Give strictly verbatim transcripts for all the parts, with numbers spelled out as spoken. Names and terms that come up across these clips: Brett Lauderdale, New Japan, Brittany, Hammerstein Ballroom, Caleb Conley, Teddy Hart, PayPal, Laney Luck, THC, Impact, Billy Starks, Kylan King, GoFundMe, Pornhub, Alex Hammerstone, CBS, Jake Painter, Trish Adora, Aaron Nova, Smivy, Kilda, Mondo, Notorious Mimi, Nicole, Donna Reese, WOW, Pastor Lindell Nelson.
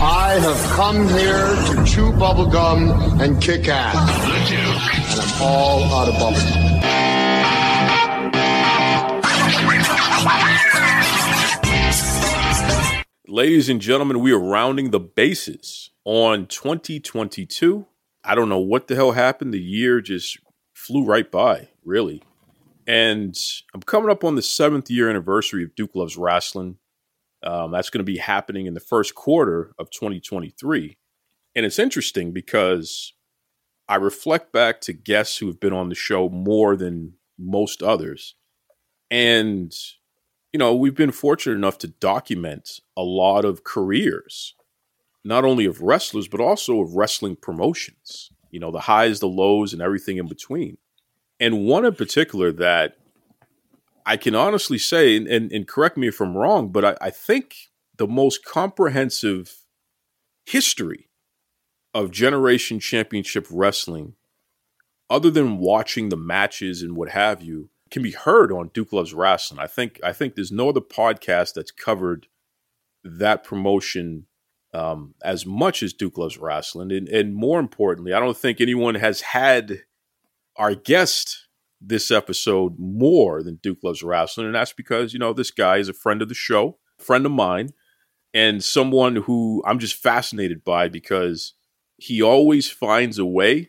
I have come here to chew bubblegum and kick ass. The Duke. And I'm all out of bubblegum. Ladies and gentlemen, we are rounding the bases on twenty twenty-two. I don't know what the hell happened. The year just flew right by, really. And I'm coming up on the seventh year anniversary of Duke Loves Wrestling. Um, that's going to be happening in the first quarter of twenty twenty-three. And it's interesting because I reflect back to guests who have been on the show more than most others. And, you know, we've been fortunate enough to document a lot of careers, not only of wrestlers, but also of wrestling promotions, you know, the highs, the lows, and everything in between. And one in particular that I can honestly say, and, and, and correct me if I'm wrong, but I, I think the most comprehensive history of Generation Championship Wrestling, other than watching the matches and what have you, can be heard on Duke Loves Wrestling. I think, I think there's no other podcast that's covered that promotion Um, as much as Duke Loves Wrestling. And, and more importantly, I don't think anyone has had our guest this episode more than Duke Loves Wrestling. And that's because, you know, this guy is a friend of the show, friend of mine, and someone who I'm just fascinated by because he always finds a way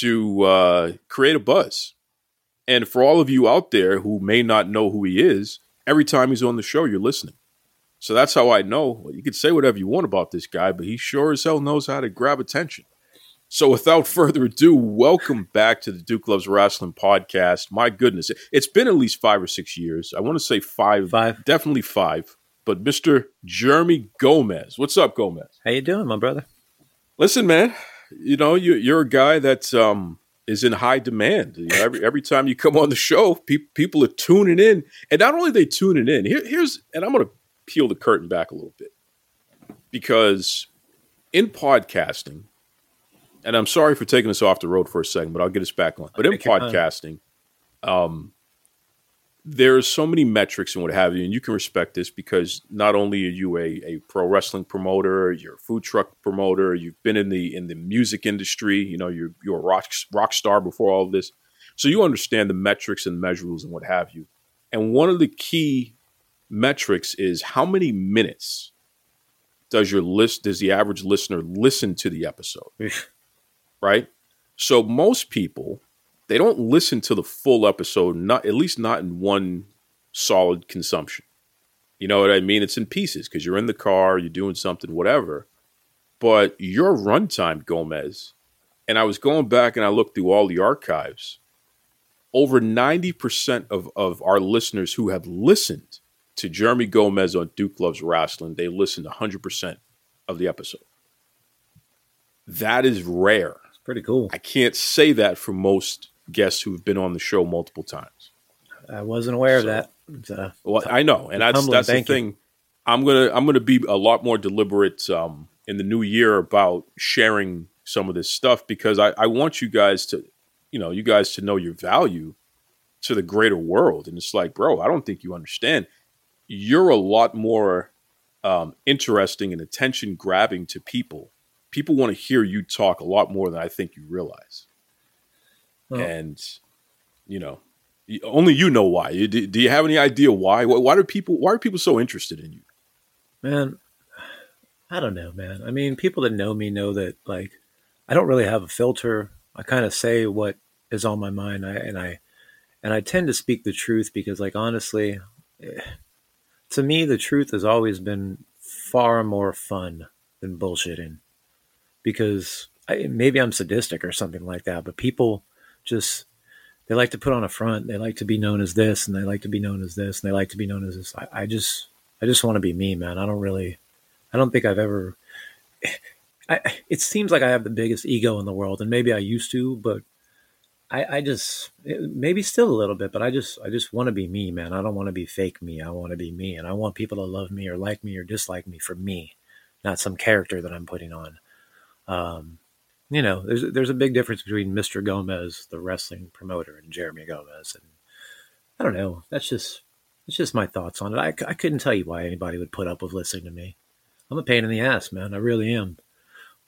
to uh, create a buzz. And for all of you out there who may not know who he is, every time he's on the show, you're listening. So that's how I know. You can say whatever you want about this guy, but he sure as hell knows how to grab attention. So without further ado, welcome back to the Duke Loves Wrestling podcast. My goodness, it's been at least five or six years. I want to say five, five. Definitely five. But Mister Jeremy Gomez, what's up, Gomez? How you doing, my brother? Listen, man, you know, you, you're a guy that's um, is in high demand. You know, every every time you come on the show, pe- people are tuning in. And not only are they tuning in, here, here's, and I'm going to peel the curtain back a little bit, because in podcasting, and I'm sorry for taking us off the road for a second, but I'll get us back on. But in podcasting, um, there are so many metrics and what have you, and you can respect this because not only are you a, a pro wrestling promoter, you're a food truck promoter, you've been in the in the music industry, you know, you're you're a rock rock star before all of this, so you understand the metrics and measurables and what have you. And one of the key metrics is how many minutes does your list does the average listener listen to the episode, right? So most people, they don't listen to the full episode, not at least not in one solid consumption. You know what I mean? It's in pieces because you're in the car, you're doing something, whatever. But your runtime, Gomez, and I was going back and I looked through all the archives, over ninety percent of, of our listeners who have listened to Jeremy Gomez on Duke Loves Wrestling, they listen to one hundred percent of the episode. That is rare. It's pretty cool. I can't say that for most guests who've been on the show multiple times. I wasn't aware so, of that. A, well, I know, and that's that's the thing. You. I'm gonna I'm gonna be a lot more deliberate um, in the new year about sharing some of this stuff because I, I want you guys to, you know, you guys to know your value to the greater world. And it's like, bro, I don't think you understand. You're a lot more um, interesting and attention-grabbing to people. People want to hear you talk a lot more than I think you realize. Oh. And, you know, only you know why. Do, do you have any idea why? Why do people? Why are people so interested in you? Man, I don't know, man. I mean, people that know me know that, like, I don't really have a filter. I kind of say what is on my mind, I, and I and I tend to speak the truth because, like, honestly... Eh, to me, the truth has always been far more fun than bullshitting because I, maybe I'm sadistic or something like that, but people just, they like to put on a front. They like to be known as this and they like to be known as this and they like to be known as this. I, I just, I just want to be me, man. I don't really, I don't think I've ever, I, it seems like I have the biggest ego in the world, and maybe I used to, but I, I just, it, maybe still a little bit, but I just, I just want to be me, man. I don't want to be fake me. I want to be me, and I want people to love me or like me or dislike me for me, not some character that I'm putting on. Um, you know, there's, there's a big difference between Mister Gomez, the wrestling promoter, and Jeremy Gomez. And I don't know. That's just, it's just my thoughts on it. I, I couldn't tell you why anybody would put up with listening to me. I'm a pain in the ass, man. I really am.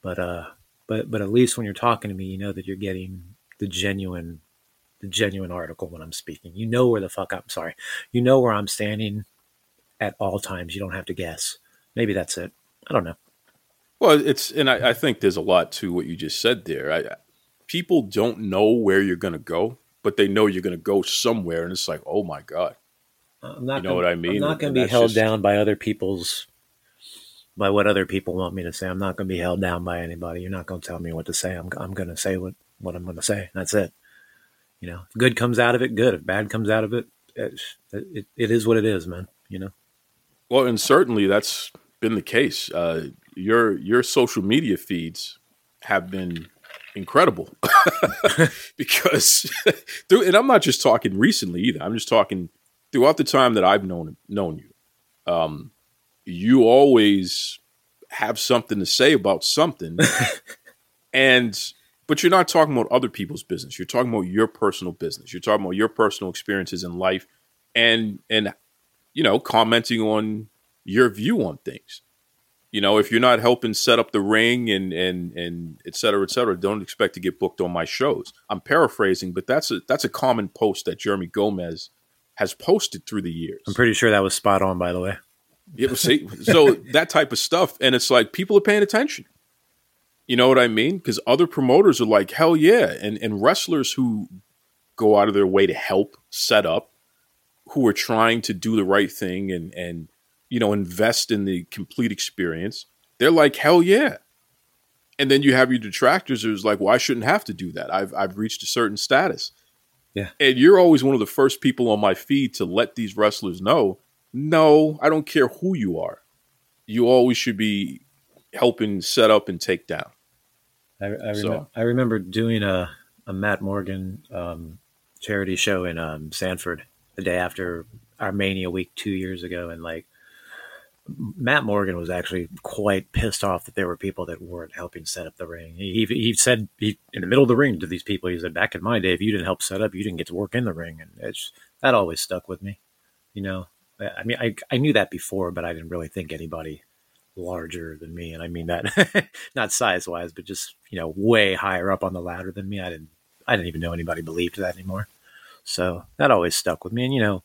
But, uh, but, but at least when you're talking to me, you know that you're getting the genuine, the genuine article when I'm speaking. You know where the fuck I'm sorry. You know where I'm standing at all times. You don't have to guess. Maybe that's it. I don't know. Well, it's, and I, I think there's a lot to what you just said there. I, people don't know where you're going to go, but they know you're going to go somewhere. And it's like, oh my God. I'm not you know gonna, what I mean? I'm not going to be held just... down by other people's, by what other people want me to say. I'm not going to be held down by anybody. You're not going to tell me what to say. I'm I'm going to say what, what I'm going to say. That's it. You know, if good comes out of it, good. If bad comes out of it, it, it, it is what it is, man. You know? Well, and certainly that's been the case. Uh, your, your social media feeds have been incredible because through, and I'm not just talking recently either. I'm just talking throughout the time that I've known, known you. Um, you always have something to say about something, and but you're not talking about other people's business. You're talking about your personal business. You're talking about your personal experiences in life, and and you know, commenting on your view on things. You know, if you're not helping set up the ring and and and et cetera, et cetera, don't expect to get booked on my shows. I'm paraphrasing, but that's a that's a common post that Jeremy Gomez has posted through the years. I'm pretty sure that was spot on, by the way. Yeah, see, so that type of stuff, and it's like people are paying attention. You know what I mean? Because other promoters are like, hell yeah, and and wrestlers who go out of their way to help set up, who are trying to do the right thing and and you know invest in the complete experience, they're like, hell yeah. And then you have your detractors who's like, well, I shouldn't have to do that. I've I've reached a certain status. Yeah, and you're always one of the first people on my feed to let these wrestlers know. No, I don't care who you are. You always should be helping set up and take down. I, I, so. rem- I remember doing a, a Matt Morgan um, charity show in um, Sanford the day after our Mania week two years ago. And like Matt Morgan was actually quite pissed off that there were people that weren't helping set up the ring. He he said he, in the middle of the ring to these people, he said, back in my day, if you didn't help set up, you didn't get to work in the ring. And it's, that always stuck with me, you know. I mean, I I knew that before, but I didn't really think anybody larger than me. And I mean that not size wise, but just, you know, way higher up on the ladder than me. I didn't I didn't even know anybody believed that anymore. So that always stuck with me. And, you know,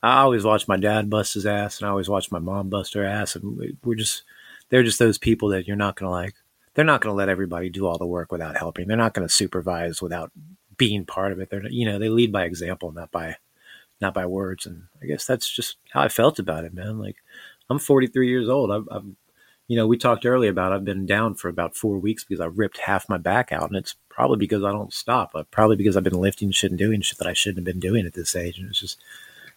I always watched my dad bust his ass and I always watched my mom bust her ass. And we're just they're just those people that you're not going to like. They're not going to let everybody do all the work without helping. They're not going to supervise without being part of it. They're, you know, they lead by example, not by not by words. And I guess that's just how I felt about it, man. Like I'm forty-three years old. I've, I've, you know, we talked earlier about, I've been down for about four weeks because I ripped half my back out, and it's probably because I don't stop. Probably because I've been lifting shit and doing shit that I shouldn't have been doing at this age. And it's just,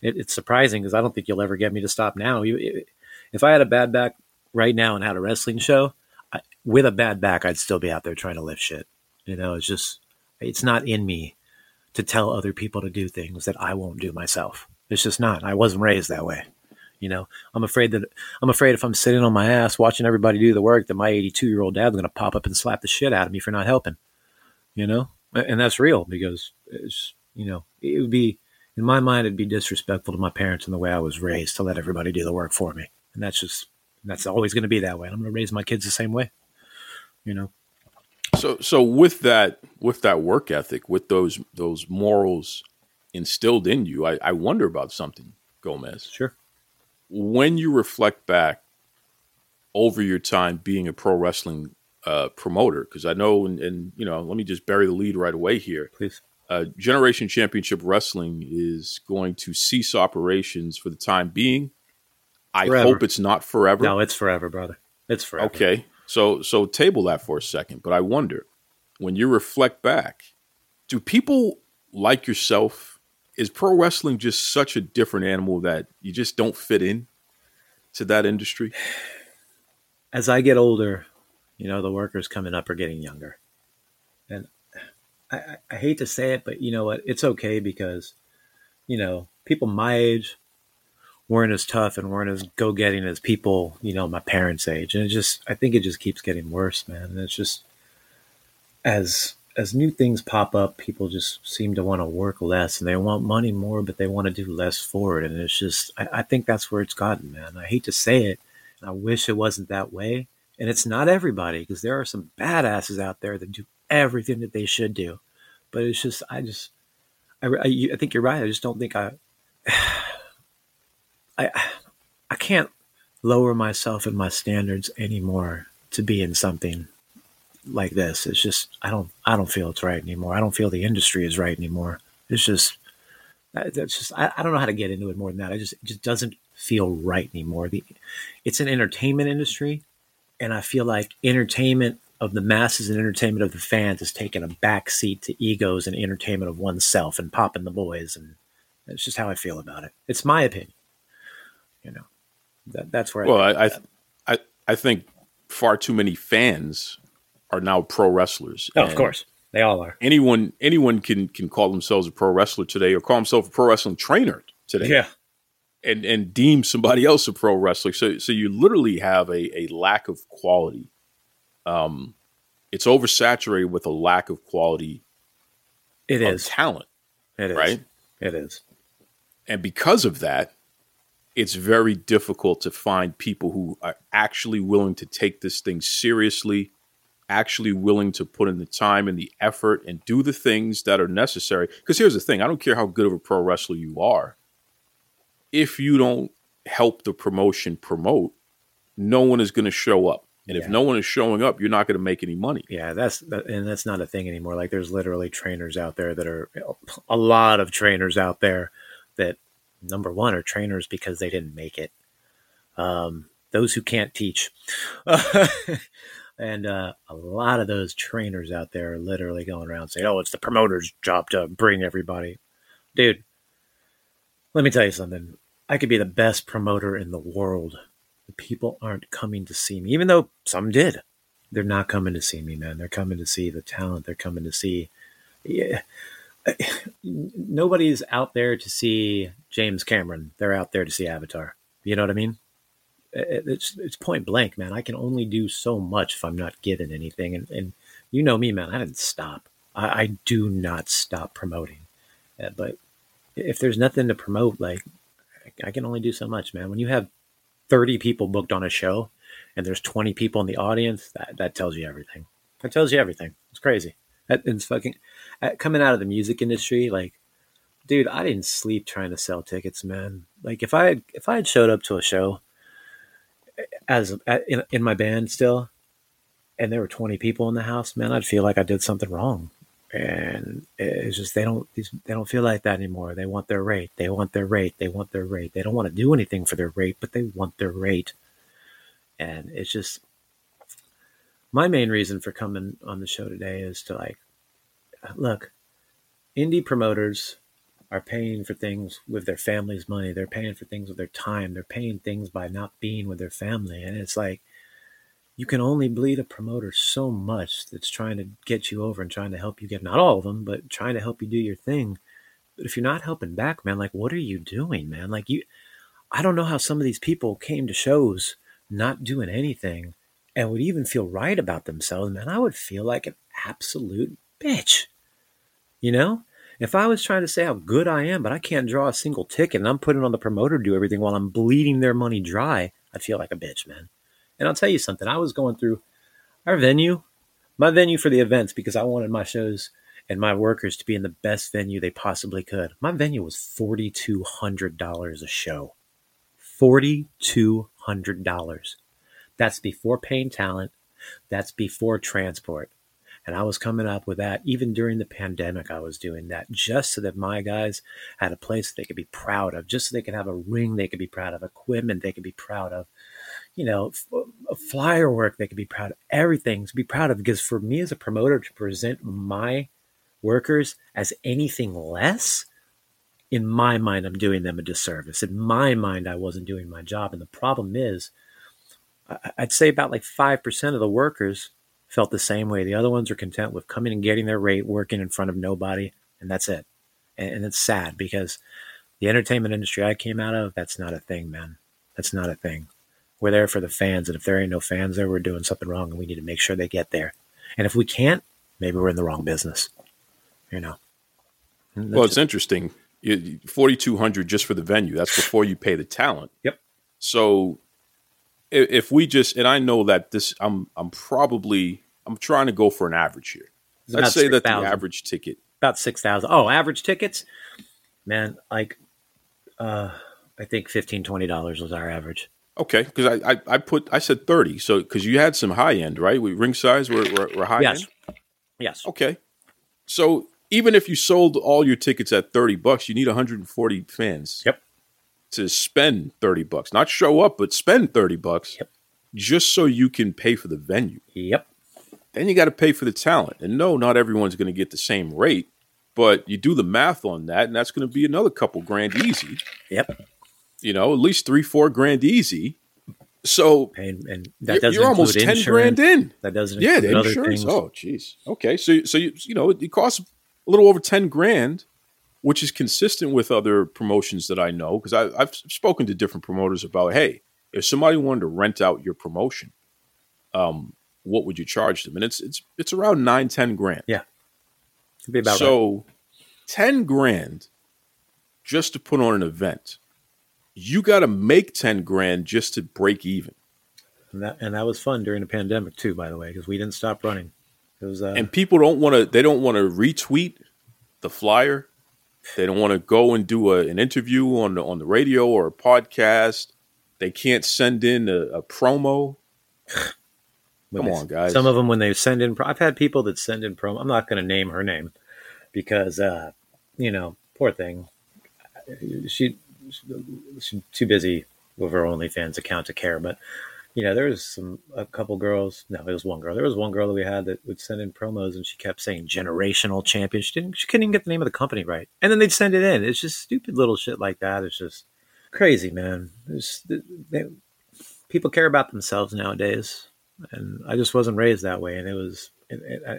it, it's surprising because I don't think you'll ever get me to stop now. You, it, if I had a bad back right now and had a wrestling show I, with a bad back, I'd still be out there trying to lift shit. You know, it's just, it's not in me to tell other people to do things that I won't do myself. It's just not. I wasn't raised that way. You know, I'm afraid that I'm afraid if I'm sitting on my ass watching everybody do the work, that my eighty-two-year-old dad's going to pop up and slap the shit out of me for not helping. You know, and that's real because, it's, you know, it would be, in my mind, it'd be disrespectful to my parents and the way I was raised to let everybody do the work for me. And that's just, that's always going to be that way. And I'm going to raise my kids the same way, you know. So, so with that, with that work ethic, with those those morals instilled in you, I, I wonder about something, Gomez. Sure. When you reflect back over your time being a pro wrestling uh, promoter, because I know, and, and you know, let me just bury the lead right away here. Please. Uh, Generation Championship Wrestling is going to cease operations for the time being. I forever. hope it's not forever. No, it's forever, brother. It's forever. Okay. So so table that for a second, but I wonder, when you reflect back, do people like yourself, is pro wrestling just such a different animal that you just don't fit in to that industry? As I get older, You know, the workers coming up are getting younger. And I, I hate to say it, but you know what? It's okay because, you know, people my age weren't as tough and weren't as go-getting as people, you know, my parents' age. And it just, I think it just keeps getting worse, man. And it's just, as as new things pop up, people just seem to want to work less and they want money more, but they want to do less for it. And it's just, I, I think that's where it's gotten, man. I hate to say it. And I wish it wasn't that way. And it's not everybody, because there are some badasses out there that do everything that they should do. But it's just, I just, I, I, I think you're right. I just don't think I, I, I can't lower myself and my standards anymore to be in something like this. It's just, I don't, I don't feel it's right anymore. I don't feel the industry is right anymore. It's just, that's just, I, I don't know how to get into it more than that. I just, it just doesn't feel right anymore. The, it's an entertainment industry. And I feel like entertainment of the masses and entertainment of the fans has taken a backseat to egos and entertainment of oneself and popping the boys. And that's just how I feel about it. It's my opinion. You know, that, that's where. Well, I, I, I, I think far too many fans are now pro wrestlers. Oh, of course, they all are. Anyone, anyone can can call themselves a pro wrestler today, or call himself a pro wrestling trainer today. Yeah, and and deem somebody else a pro wrestler. So, so you literally have a a lack of quality. Um, it's oversaturated with a lack of quality. It of is talent. It is right. It is, and because of that, it's very difficult to find people who are actually willing to take this thing seriously, actually willing to put in the time and the effort and do the things that are necessary. Because here's the thing. I don't care how good of a pro wrestler you are. If you don't help the promotion promote, no one is going to show up. And yeah. If no one is showing up, you're not going to make any money. Yeah, that's that, and that's not a thing anymore. Like there's literally trainers out there that are a lot of trainers out there that, number one, are trainers because they didn't make it. Um, those who can't teach. and uh, a lot of those trainers out there are literally going around saying, oh, it's the promoter's job to bring everybody. Dude, let me tell you something. I could be the best promoter in the world. The people aren't coming to see me, even though some did. They're not coming to see me, man. They're coming to see the talent. They're coming to see... Yeah. Nobody's out there to see James Cameron. They're out there to see Avatar. You know what I mean? It's it's point blank, man. I can only do so much if I'm not given anything. And, and you know me, man. I didn't stop. I, I do not stop promoting. Uh, but if there's nothing to promote, like I, I can only do so much, man. When you have thirty people booked on a show and there's twenty people in the audience, that, that tells you everything. That tells you everything. It's crazy. It's fucking coming out of the music industry. Like, dude, I didn't sleep trying to sell tickets, man. Like if I had, if I had showed up to a show as in, in my band still, and there were twenty people in the house, man, I'd feel like I did something wrong. And it's just, they don't, they don't feel like that anymore. They want their rate. They want their rate. They want their rate. They don't want to do anything for their rate, but they want their rate. And it's just, my main reason for coming on the show today is to like, look, indie promoters are paying for things with their family's money. They're paying for things with their time. They're paying things by not being with their family. And it's like, you can only bleed a promoter so much that's trying to get you over and trying to help you get, not all of them, but trying to help you do your thing. But if you're not helping back, man, like, what are you doing, man? Like you, I don't know how some of these people came to shows not doing anything and would even feel right about themselves, man. I would feel like an absolute bitch. You know? If I was trying to say how good I am, but I can't draw a single ticket and I'm putting on the promoter to do everything while I'm bleeding their money dry, I'd feel like a bitch, man. And I'll tell you something. I was going through our venue, my venue for the events, because I wanted my shows and my workers to be in the best venue they possibly could. My venue was four thousand two hundred dollars a show. four thousand two hundred dollars. That's before paying talent. That's before transport. And I was coming up with that. Even during the pandemic, I was doing that just so that my guys had a place they could be proud of, just so they could have a ring they could be proud of, equipment they could be proud of, you know, f- flyer work they could be proud of, everything to be proud of. Because for me as a promoter to present my workers as anything less, in my mind, I'm doing them a disservice. In my mind, I wasn't doing my job. And the problem is, I'd say about like five percent of the workers felt the same way. The other ones are content with coming and getting their rate, working in front of nobody, and that's it. And, and it's sad because the entertainment industry I came out of, that's not a thing, man. That's not a thing. We're there for the fans, and if there ain't no fans there, we're doing something wrong, and we need to make sure they get there. And if we can't, maybe we're in the wrong business, you know. Well, it's it. interesting. forty-two hundred just for the venue. That's before you pay the talent. Yep. So if we just, and I know that this, I'm I'm probably, I'm trying to go for an average here. Let's say that the average ticket. About six thousand. Oh, average tickets? Man, like, uh, I think fifteen dollars, twenty dollars was our average. Okay, because I, I I put, I said thirty, so, because you had some high end, right? We ring size, we're, we're, we're high yes. end? Yes. Okay. So even if you sold all your tickets at thirty bucks, you need one hundred forty fans. Yep. To spend thirty bucks, not show up, but spend thirty bucks, yep, just so you can pay for the venue. Yep. Then you got to pay for the talent. And no, not everyone's going to get the same rate, but you do the math on that, and that's going to be another couple grand easy. Yep. You know, at least three, four grand easy. So and, and that doesn't you're almost ten insurance. grand in. That doesn't yeah, include the other insurance. Things. Oh, geez. Okay, so so you you know it costs a little over ten grand. Which is consistent with other promotions that I know, because I've spoken to different promoters about, hey, if somebody wanted to rent out your promotion, um, what would you charge them? And it's it's it's around nine, ten grand. Yeah, it'd be about so right. ten grand just to put on an event. You got to make ten grand just to break even. And that and that was fun during the pandemic too, by the way, because we didn't stop running. It was, uh, and people don't want to. They don't want to retweet the flyer. They don't want to go and do a, an interview on the, on the radio or a podcast. They can't send in a, a promo. Come on, guys. Some of them, when they send in, I've had people that send in promo. I'm not going to name her name because, uh, you know, poor thing. She, she's too busy with her OnlyFans account to care. But, you know, there was some, a couple girls. No, it was one girl. There was one girl that we had that would send in promos, and she kept saying Generational Champion. She didn't, she couldn't even get the name of the company right. And then they'd send it in. It's just stupid little shit like that. It's just crazy, man. It's, they, people care about themselves nowadays. And I just wasn't raised that way. And it was, it, it, I,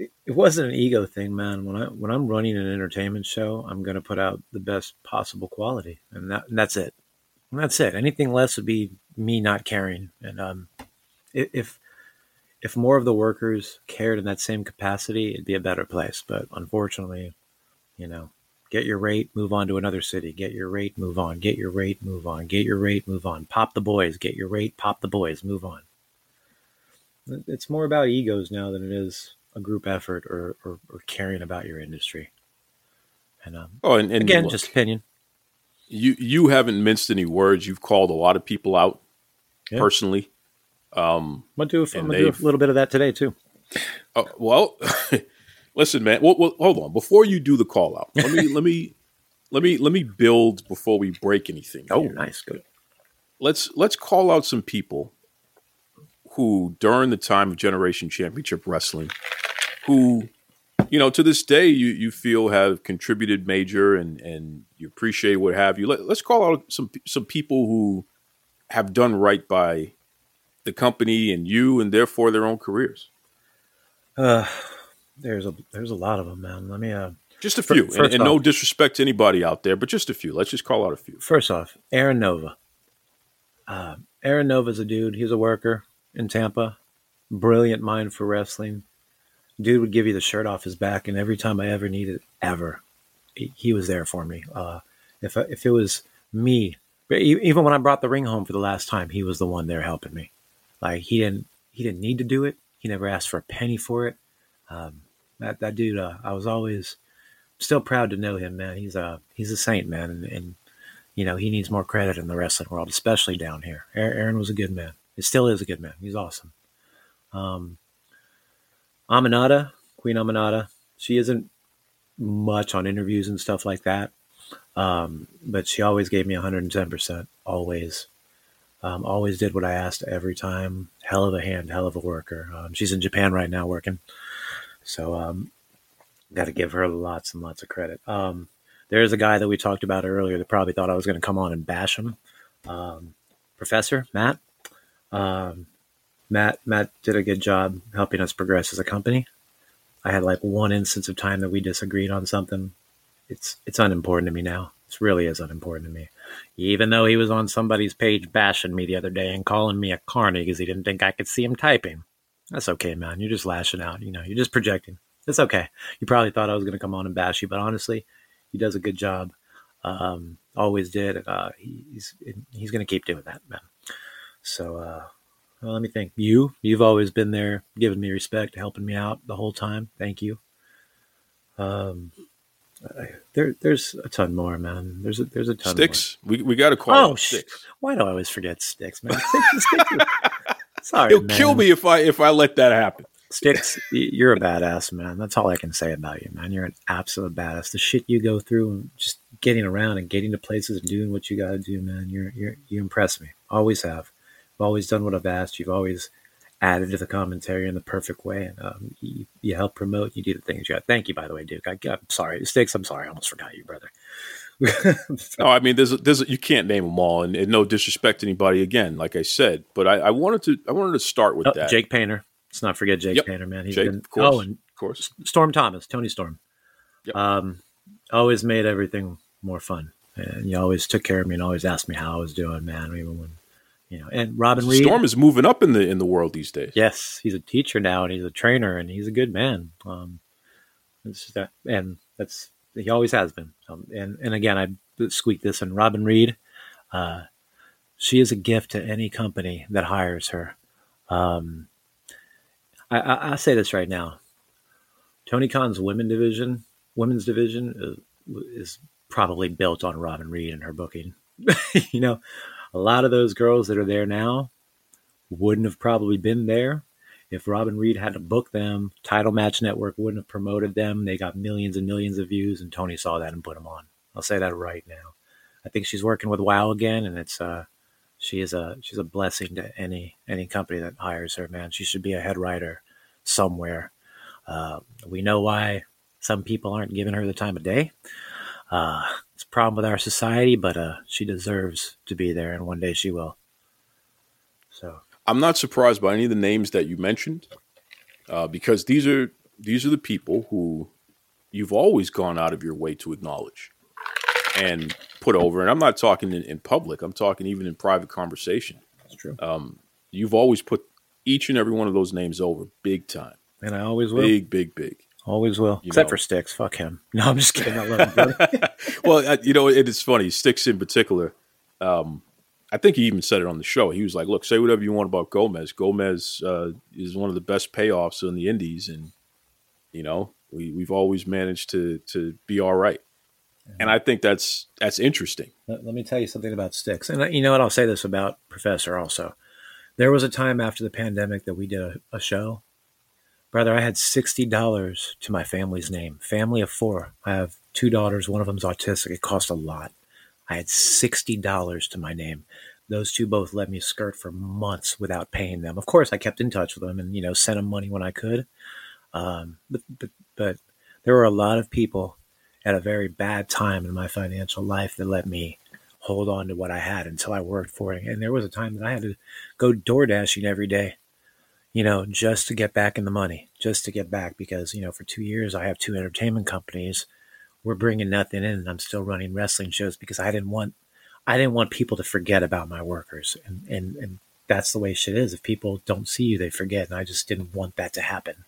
it, it wasn't an ego thing, man. When I, when I'm running an entertainment show, I'm going to put out the best possible quality. And that, and that's it. And that's it. Anything less would be me not caring. And um, if if more of the workers cared in that same capacity, it'd be a better place. But unfortunately, you know, get your rate, move on to another city. Get your rate, move on. Get your rate, move on. Get your rate, move on. Pop the boys. Get your rate, pop the boys. Move on. It's more about egos now than it is a group effort or, or, or caring about your industry. And um, oh, and, and again, just opinion. You you haven't minced any words. You've called a lot of people out yeah. personally. Um, I'm going to do a little bit of that today, too. Uh, well, listen, man. Well, well, hold on. Before you do the call out, let me let me let me let me build before we break anything. Oh, here. Nice, good. Let's let's call out some people who, during the time of Generation Championship Wrestling, who. You know, to this day, you, you feel have contributed major and, and you appreciate what have you. Let, let's call out some some people who have done right by the company and you, and therefore their own careers. Uh, there's a there's a lot of them, man. Let me uh, just a few, and, and off, no disrespect to anybody out there, but just a few. Let's just call out a few. First off, Aaron Nova. Uh, Aaron Nova's a dude. He's a worker in Tampa. Brilliant mind for wrestling. Dude would give you the shirt off his back, and every time I ever needed it, ever, he was there for me. Uh, if I, if it was me, even when I brought the ring home for the last time, he was the one there helping me. Like he didn't he didn't need to do it. He never asked for a penny for it. Um, that that dude, uh, I was always still proud to know him, man. He's a he's a saint, man, and, and you know he needs more credit in the wrestling world, especially down here. Aaron was a good man. He still is a good man. He's awesome. Um. Aminata, Queen Aminata, she isn't much on interviews and stuff like that, um, but she always gave me one hundred ten percent, always. Um, always did what I asked every time. Hell of a hand, hell of a worker. Um, she's in Japan right now working, so um, got to give her lots and lots of credit. Um, there's a guy that we talked about earlier that probably thought I was going to come on and bash him, um, Professor Matt. Um, Matt Matt did a good job helping us progress as a company. I had like one instance of time that we disagreed on something. It's it's unimportant to me now. It really is unimportant to me. Even though he was on somebody's page bashing me the other day and calling me a carny because he didn't think I could see him typing. That's okay, man. You're just lashing out. You know, you're just projecting. It's okay. You probably thought I was going to come on and bash you, but honestly, he does a good job. Um, always did. Uh, he, he's he's going to keep doing that, man. So uh, well, let me think. You, you've always been there, giving me respect, helping me out the whole time. Thank you. Um, I, there, there's a ton more, man. There's a, there's a ton. Sticks. More. We we got to call. Oh, Sticks. Why do I always forget Sticks, man? Sticks, Sticks. Sorry, he'll man. kill me if I if I let that happen. Sticks, you're a badass, man. That's all I can say about you, man. You're an absolute badass. The shit you go through and just getting around and getting to places and doing what you got to do, man. You're you're you impress me. Always have. I've always done what I've asked. You've always added to the commentary in the perfect way, and um, you, you help promote. You do the things you got. Thank you, by the way, Duke. I, I'm sorry, Sticks. I'm sorry. I almost forgot you, brother. No, I mean, there's, there's, you can't name them all, and, and no disrespect to anybody. Again, like I said, but I, I wanted to, I wanted to start with oh, that. Jake Painter. Let's not forget Jake yep. Painter, man. He's Jake, been, of course, oh, and of course, Storm Thomas, Tony Storm. Yep. Um, always made everything more fun, and you always took care of me and always asked me how I was doing, man. Even when, you know, and Robin Reed. Storm is moving up in the in the world these days. Yes, he's a teacher now, and he's a trainer, and he's a good man. Um, it's that, and that's he always has been. Um, and and again, I squeak this in. Robin Reed, uh, she is a gift to any company that hires her. Um, I, I, I say this right now. Tony Khan's women division, women's division is, is probably built on Robin Reed and her booking. You know, a lot of those girls that are there now wouldn't have probably been there if Robin Reed hadn't booked them. Title Match Network wouldn't have promoted them. They got millions and millions of views, and Tony saw that and put them on. I'll say that right now. I think she's working with WOW again, and it's uh, She is a she's a blessing to any any company that hires her, man. She should be a head writer somewhere. Uh, we know why some people aren't giving her the time of day. Uh, it's a problem with our society, but uh, she deserves to be there, and one day she will. So I'm not surprised by any of the names that you mentioned, uh, because these are these are the people who you've always gone out of your way to acknowledge and put over. And I'm not talking in, in public. I'm talking even in private conversation. That's true. Um, you've always put each and every one of those names over big time. And I always will. Big, big, big. Always will. You Except know. for Sticks. Fuck him. No, I'm just kidding. I love him. Well, I, you know, it is funny. Sticks in particular, um, I think he even said it on the show. He was like, look, say whatever you want about Gomez. Gomez uh, is one of the best payoffs in the Indies. And, you know, we, we've always managed to to be all right. And I think that's that's interesting. Let, let me tell you something about Sticks. And you know what? I'll say this about Professor also. There was a time after the pandemic that we did a, a show. Brother, I had sixty dollars to my family's name. Family of four. I have two daughters. One of them's autistic. It cost a lot. I had sixty dollars to my name. Those two both let me skirt for months without paying them. Of course, I kept in touch with them and, you know, sent them money when I could. Um, but, but, but there were a lot of people at a very bad time in my financial life that let me hold on to what I had until I worked for it. And there was a time that I had to go door dashing every day, you know, just to get back in the money, just to get back because, you know, for two years I have two entertainment companies. We're bringing nothing in and I'm still running wrestling shows because I didn't want, I didn't want people to forget about my workers. And, and, and that's the way shit is. If people don't see you, they forget. And I just didn't want that to happen,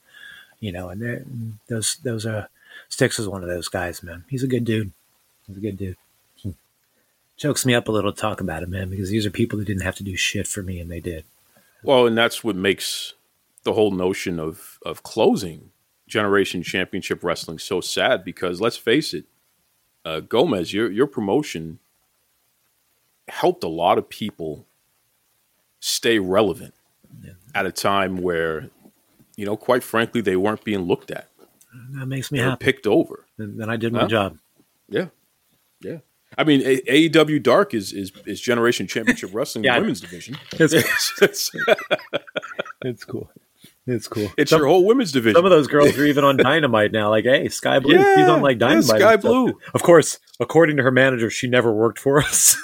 you know, and those, those are, Sticks is one of those guys, man. He's a good dude. He's a good dude. He chokes me up a little to talk about him, man, because these are people that didn't have to do shit for me, and they did. Well, and that's what makes the whole notion of, of closing Generation Championship Wrestling so sad, because let's face it, uh, Gomez, your, your promotion helped a lot of people stay relevant yeah. at a time where, you know, quite frankly, they weren't being looked at. That makes me happy. Picked over. And then I did my huh? job. Yeah. Yeah. I mean, A- AEW Dark is, is, is Generation Championship Wrestling yeah, women's division. It's, it's, it's cool. It's cool. It's some, your whole women's division. Some of those girls are even on Dynamite now. Like, hey, Sky Blue. Yeah, she's on like Dynamite. Yeah, Sky Blue. Of course, according to her manager, she never worked for us.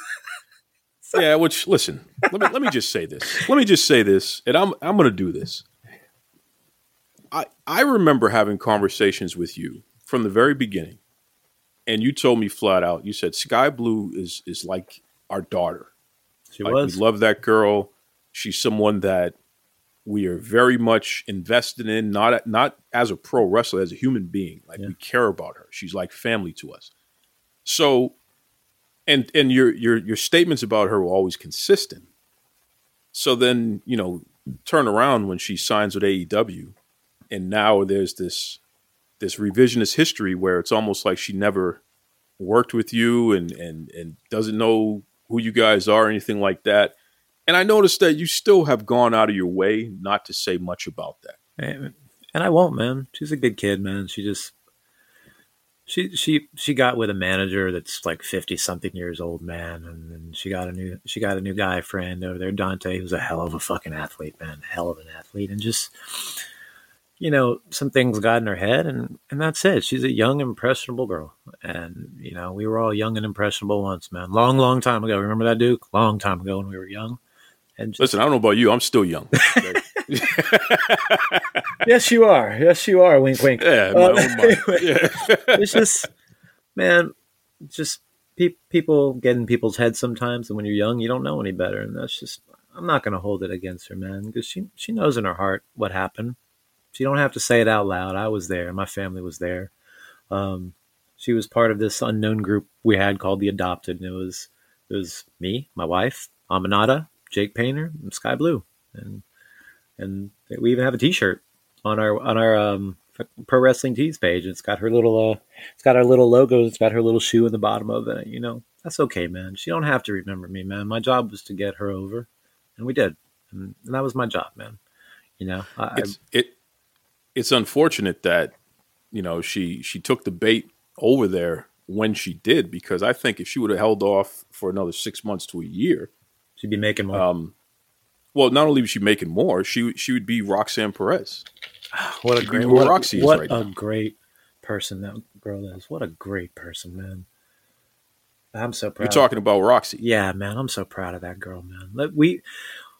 Yeah, which listen, let me let me just say this. Let me just say this, and I'm I'm gonna do this. I I remember having conversations with you from the very beginning, and you told me flat out, you said Sky Blue is is like our daughter. She like, was. We love that girl. She's someone that we are very much invested in, not not as a pro wrestler, as a human being. Like yeah. we care about her. She's like family to us. So and and your your your statements about her were always consistent. So then, you know, turn around when she signs with A E W, and now there's this this revisionist history where it's almost like she never worked with you and and and doesn't know who you guys are or anything like that. And I noticed that you still have gone out of your way not to say much about that. And, and I won't, man. She's a good kid, man. She just she she she got with a manager that's like fifty something years old, man, and, and she got a new she got a new guy friend over there, Dante, who's a hell of a fucking athlete, man. Hell of an athlete. And just you know, some things got in her head, and, and that's it. She's a young, impressionable girl. And, you know, we were all young and impressionable once, man. Long, long time ago. Remember that, Duke? Long time ago when we were young. And just, listen, I don't know about you. I'm still young. Yes, you are. Yes, you are. Wink, wink. Yeah, um, my, my. Yeah. It's just, man, just pe- people get in people's heads sometimes. And when you're young, you don't know any better. And that's just, I'm not going to hold it against her, man, because she, she knows in her heart what happened. She don't have to say it out loud. I was there. My family was there. Um, she was part of this unknown group we had called the Adopted. And it was it was me, my wife, Aminata, Jake Painter, and Sky Blue, and and we even have a T-shirt on our on our um, pro wrestling tees page. It's got her little uh, it's got our little logo. It's got her little shoe in the bottom of it. You know, that's okay, man. She don't have to remember me, man. My job was to get her over, and we did, and, and that was my job, man. You know, I, it's, it. It's unfortunate that, you know, she she took the bait over there when she did, because I think if she would have held off for another six months to a year, she'd be making more. Um, well, not only was she making more, she she would be Roxanne Perez. What a She'd great what, Roxy what right a now. Great person that girl is. What a great person, man. I'm so proud. You're talking about Roxy. Yeah, man. I'm so proud of that girl, man. We.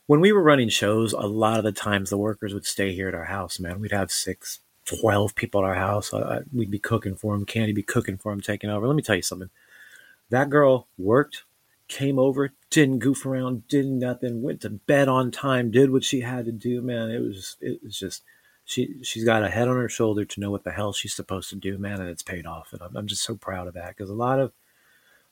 When we were running shows, a lot of the times the workers would stay here at our house, man. We'd have six, twelve people at our house. I, we'd be cooking for them. Candy be cooking for them, taking over. Let me tell you something. That girl worked, came over, didn't goof around, did nothing, went to bed on time, did what she had to do, man. It was, it was just, she, she's got a head on her shoulder to know what the hell she's supposed to do, man, and it's paid off. And I'm, I'm just so proud of that, because a lot of,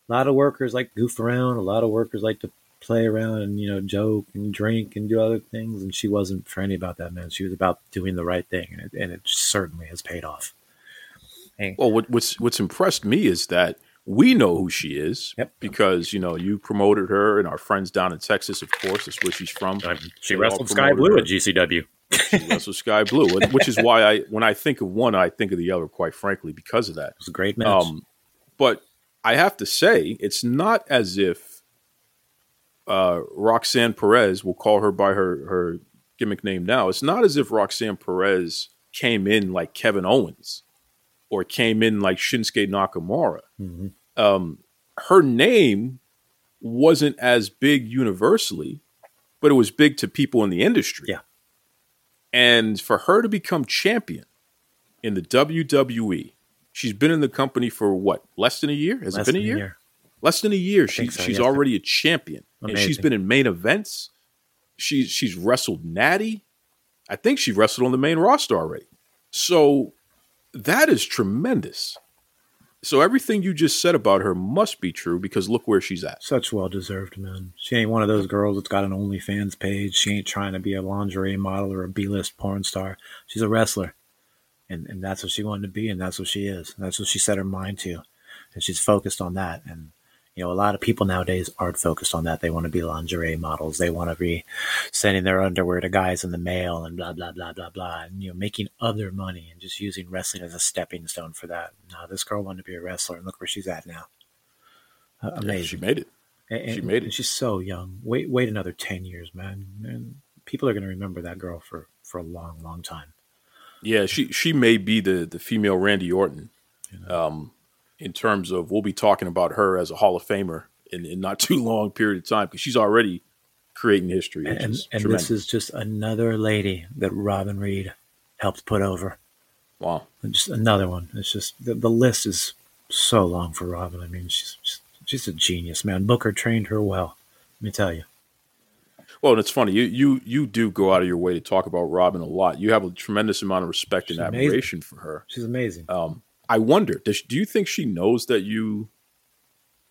a lot of workers like to goof around. A lot of workers like to play around and, you know, joke and drink and do other things. And she wasn't friendly about that, man. She was about doing the right thing. And it, and it certainly has paid off. And, well, what, what's, what's impressed me is that we know who she is, yep, because, you know, you promoted her, and our friends down in Texas, of course, that's where she's from. Um, she wrestled Sky Blue her. At G C W. She wrestled Sky Blue, which is why I, when I think of one, I think of the other, quite frankly, because of that. It was a great match. Um, but I have to say, it's not as if, Uh, Roxanne Perez, we'll call her by her, her gimmick name now. It's not as if Roxanne Perez came in like Kevin Owens or came in like Shinsuke Nakamura. Mm-hmm. Um, her name wasn't as big universally, but it was big to people in the industry. Yeah. And for her to become champion in the W W E, she's been in the company for what? Less than a year? Has less it been a year? year? Less than a year. She, so, she's yes, already a champion. Amazing. And she's been in main events. She's she's wrestled Natty. I think she wrestled on the main roster already. So that is tremendous. So everything you just said about her must be true, because look where she's at. Such well-deserved, man. She ain't one of those girls that's got an OnlyFans page. She ain't trying to be a lingerie model or a B-list porn star. She's a wrestler. And and that's what she wanted to be, and that's what she is. And that's what she set her mind to. And she's focused on that. And you know, a lot of people nowadays aren't focused on that. They want to be lingerie models. They want to be sending their underwear to guys in the mail and blah, blah, blah, blah, blah. And, you know, making other money and just using wrestling as a stepping stone for that. Now, this girl wanted to be a wrestler, and look where she's at now. Uh, amazing. Yeah, she made it. And, she made it. And she's so young. Wait wait another ten years, man. And people are going to remember that girl for, for a long, long time. Yeah, she, she may be the, the female Randy Orton. You know? Um In terms of, we'll be talking about her as a Hall of Famer in, in not too long period of time, because she's already creating history. And, is and this is just another lady that Robin Reed helped put over. Wow. And just another one. It's just the, the list is so long for Robin. I mean, she's just, she's a genius, man. Booker trained her well, let me tell you. Well, and it's funny, you you you do go out of your way to talk about Robin a lot. You have a tremendous amount of respect she's and admiration amazing. for her. She's amazing. Um, I wonder, does, do you think she knows that you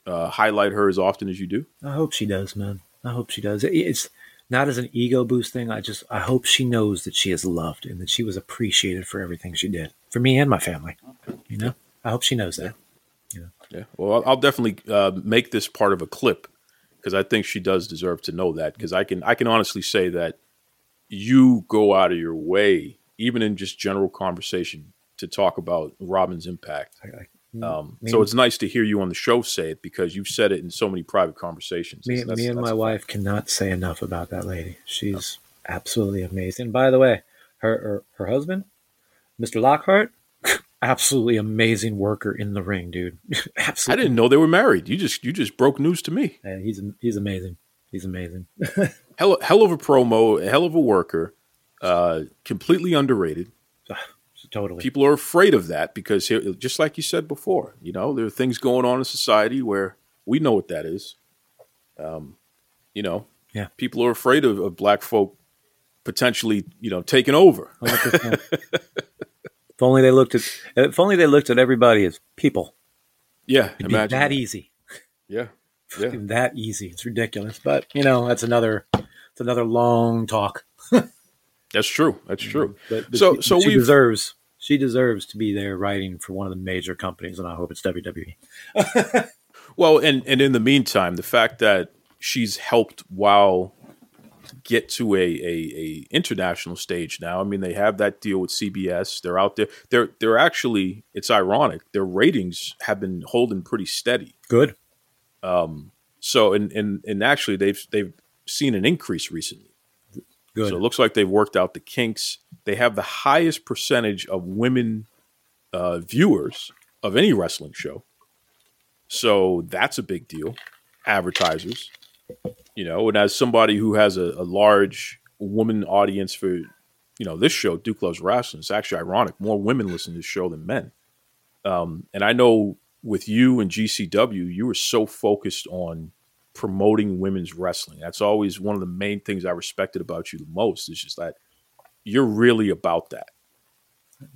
uh, highlight her as often as you do? I hope she does, man. I hope she does. It's not as an ego boost thing. I just I hope she knows that she is loved and that she was appreciated for everything she did for me and my family. You know, I hope she knows that. Yeah. Yeah. Well, I'll definitely uh, make this part of a clip, because I think she does deserve to know that. Because I can I can honestly say that you go out of your way, even in just general conversation, to talk about Robin's impact. I, I, Um, me, so it's nice to hear you on the show say it, because you've said it in so many private conversations. Me, that's, me and my wife cannot say enough about that lady. She's no. absolutely amazing. And by the way, her, her, her husband, Mister Lockhart, absolutely amazing worker in the ring, dude. Absolutely. I didn't know they were married. You just, you just broke news to me. Yeah, he's, he's amazing. He's amazing. hell, hell of a promo, hell of a worker, uh, completely underrated. Totally. People are afraid of that because, just like you said before, you know, there are things going on in society where we know what that is. Um, you know, yeah. People are afraid of, of black folk potentially, you know, taking over. one hundred percent If only they looked at, if only they looked at everybody as people. Yeah. It'd imagine be that, that easy. Yeah. Yeah. That easy. It's ridiculous, but you know, that's another, it's another long talk. That's true. That's true. But, but so, she, so she deserves she deserves to be there writing for one of the major companies, and I hope it's W W E. Well, and and in the meantime, the fact that she's helped WOW get to a, a a international stage now. I mean, they have that deal with C B S. They're out there. They're they're actually. It's ironic. Their ratings have been holding pretty steady. Good. Um. So and and and actually, they've they've seen an increase recently. Good. So it looks like they've worked out the kinks. They have the highest percentage of women uh, viewers of any wrestling show. So that's a big deal. Advertisers, you know, and as somebody who has a, a large woman audience for, you know, this show, Duke Loves Wrestling, it's actually ironic. More women listen to this show than men. Um, and I know with you and G C W, you were so focused on promoting women's wrestling. That's always one of the main things I respected about you the most. It's just that you're really about that.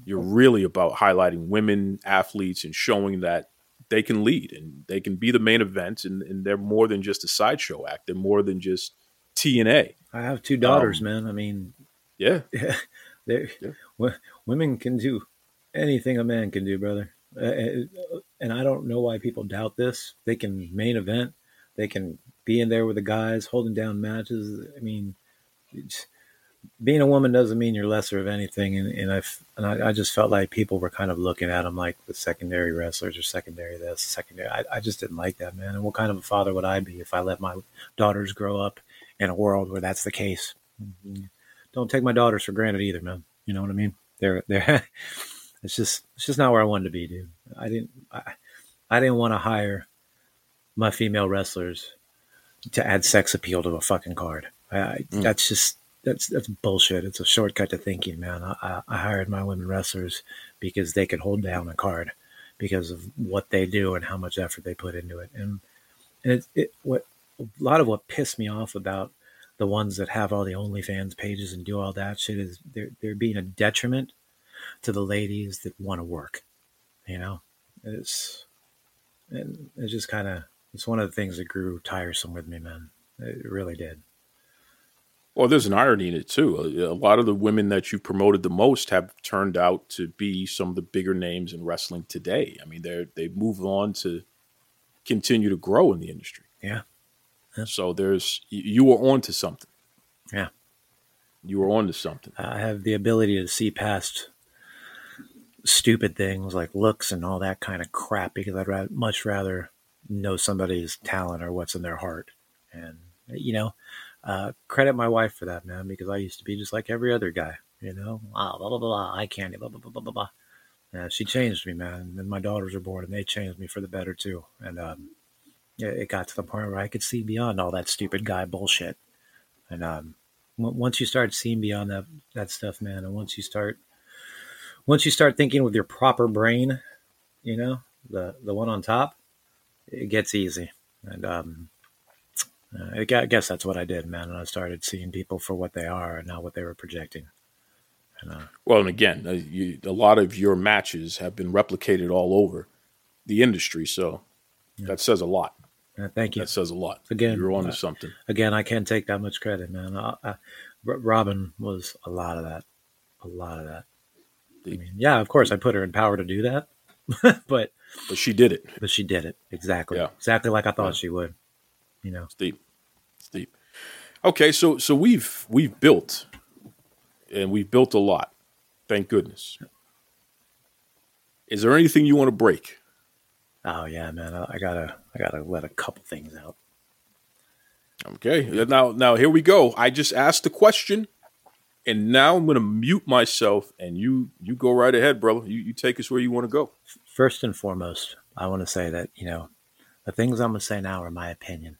You're really about highlighting women athletes and showing that they can lead and they can be the main event, and, and they're more than just a sideshow act. They're more than just T N A. I have two daughters, um, man. I mean, yeah, yeah, yeah. W- women can do anything a man can do, brother. Uh, and I don't know why people doubt this. They can main event. They can be in there with the guys holding down matches. I mean, being a woman doesn't mean you're lesser of anything. And, and, I've, and I I just felt like people were kind of looking at them like the secondary wrestlers or secondary this, secondary. I, I just didn't like that, man. And what kind of a father would I be if I let my daughters grow up in a world where that's the case? Don't take my daughters for granted either, man. You know what I mean? They're, they're it's just it's just not where I wanted to be, dude. I didn't I, I didn't want to hire my female wrestlers to add sex appeal to a fucking card. I, mm. That's just, that's, that's bullshit. It's a shortcut to thinking, man. I, I hired my women wrestlers because they could hold down a card because of what they do and how much effort they put into it. And, and it, it, what, a lot of what pissed me off about the ones that have all the OnlyFans pages and do all that shit is they're, they're being a detriment to the ladies that want to work, you know, it's, and it's just kind of, it's one of the things that grew tiresome with me, man. It really did. Well, there's an irony in it, too. A lot of the women that you promoted the most have turned out to be some of the bigger names in wrestling today. I mean, they're, they've moved on to continue to grow in the industry. Yeah. yeah. So there's you were on to something. Yeah. You were on to something. I have the ability to see past stupid things like looks and all that kind of crap because I'd rather, much rather know somebody's talent or what's in their heart. And, you know, uh, credit my wife for that, man, because I used to be just like every other guy, you know, wow, blah, blah, blah, eye candy, blah, blah, blah, blah, blah, blah. And she changed me, man. And my daughters are born and they changed me for the better too. And, um, it got to the point where I could see beyond all that stupid guy bullshit. And um, w- once you start seeing beyond that, that stuff, man, and once you start, once you start thinking with your proper brain, you know, the, the one on top, it gets easy. And um, I guess that's what I did, man. And I started seeing people for what they are and not what they were projecting. And, uh, well, and again, uh, you, a lot of your matches have been replicated all over the industry. So yeah. That says a lot. Uh, thank you. That says a lot. Again, you're onto uh, something. Again, I can't take that much credit, man. I, I, Robin was a lot of that. A lot of that. The, I mean, yeah, of course, I put her in power to do that. but but she did it. But she did it. Exactly. Yeah. Exactly like I thought yeah. she would. You know. It's deep. It's deep. Okay, so so we've we've built and we've built a lot. Thank goodness. Is there anything you want to break? Oh yeah, man. I, I gotta I gotta let a couple things out. Okay. Now now here we go. I just asked the question and now I'm gonna mute myself and you you go right ahead, brother. You you take us where you want to go. First and foremost, I want to say that, you know, the things I'm gonna say now are my opinion.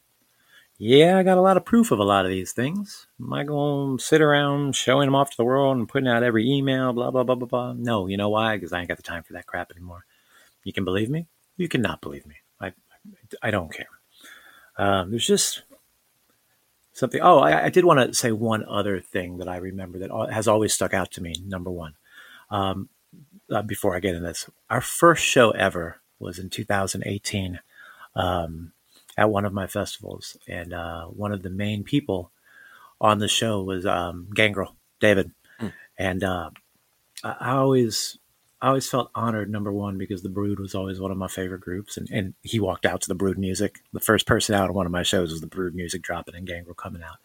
Yeah, I got a lot of proof of a lot of these things. Am I going to sit around showing them off to the world and putting out every email, blah, blah, blah, blah, blah? No, you know why? Because I ain't got the time for that crap anymore. You can believe me. You cannot believe me. I I don't care. Um, there's just something. Oh, I, I did want to say one other thing that I remember that has always stuck out to me, number one. Um, uh, before I get into this, our first show ever was in two thousand eighteen. Um at one of my festivals. And uh, one of the main people on the show was um, Gangrel, David. Mm. And uh, I always I always felt honored, number one, because The Brood was always one of my favorite groups. And, and he walked out to The Brood music. The first person out of one of my shows was The Brood music dropping and Gangrel coming out.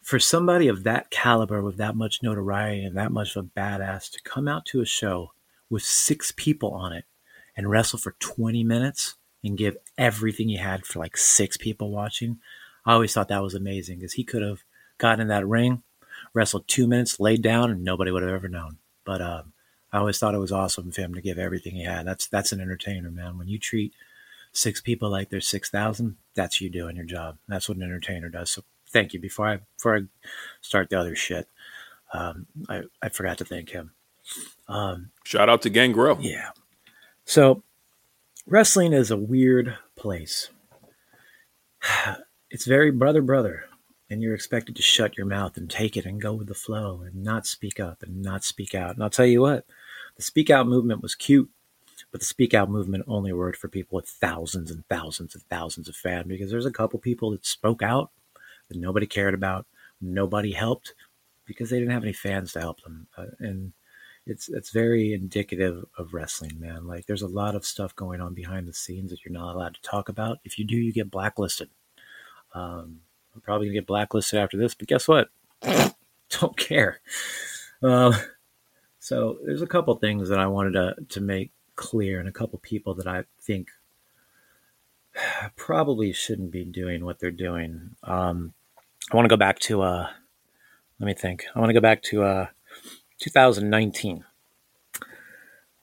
For somebody of that caliber, with that much notoriety and that much of a badass, to come out to a show with six people on it and wrestle for twenty minutes and give everything he had for like six people watching. I always thought that was amazing because he could have gotten in that ring, wrestled two minutes, laid down, and nobody would have ever known. But um, I always thought it was awesome for him to give everything he had. That's that's an entertainer, man. When you treat six people like they're six thousand, that's you doing your job. That's what an entertainer does. So thank you. Before I before I start the other shit, um, I, I forgot to thank him. Um, Shout out to Gangrel. Yeah. So... wrestling is a weird place. It's very brother, brother, and you're expected to shut your mouth and take it and go with the flow and not speak up and not speak out. And I'll tell you what, the speak out movement was cute, but the speak out movement only worked for people with thousands and thousands and thousands of fans, because there's a couple people that spoke out that nobody cared about, nobody helped, because they didn't have any fans to help them. Uh, and It's it's very indicative of wrestling, man. Like, there's a lot of stuff going on behind the scenes that you're not allowed to talk about. If you do, you get blacklisted. Um, I'm probably gonna get blacklisted after this, but guess what? Don't care. Um, uh, so there's a couple things that I wanted to to make clear, and a couple people that I think probably shouldn't be doing what they're doing. Um, I want to go back to uh, let me think. I want to go back to uh. two thousand nineteen.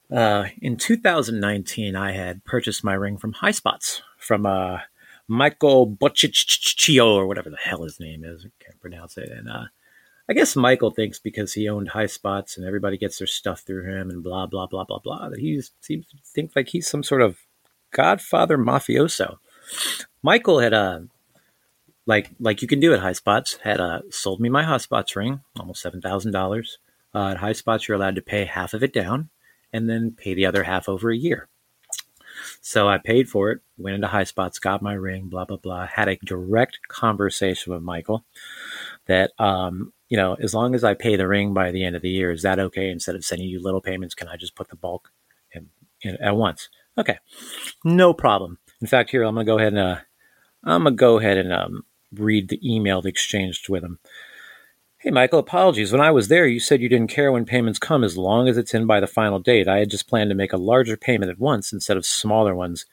Uh, in two thousand nineteen, I had purchased my ring from High Spots from uh, Michael Bochichio, or whatever the hell his name is. I can't pronounce it. And uh, I guess Michael thinks because he owned High Spots and everybody gets their stuff through him and blah, blah, blah, blah, blah, that he seems to think like he's some sort of godfather mafioso. Michael had, uh, like like you can do at High Spots, had uh, sold me my High Spots ring, almost seven thousand dollars. Uh, at High Spots, you're allowed to pay half of it down and then pay the other half over a year. So I paid for it, went into High Spots, got my ring, blah, blah, blah. Had a direct conversation with Michael that, um, you know, as long as I pay the ring by the end of the year, is that okay? Instead of sending you little payments, can I just put the bulk in, in, at once? Okay, no problem. In fact, here, I'm going to go ahead and uh, I'm going to go ahead and um, read the email that exchanged with him. Hey, Michael, apologies. When I was there, you said you didn't care when payments come as long as it's in by the final date. I had just planned to make a larger payment at once instead of smaller ones.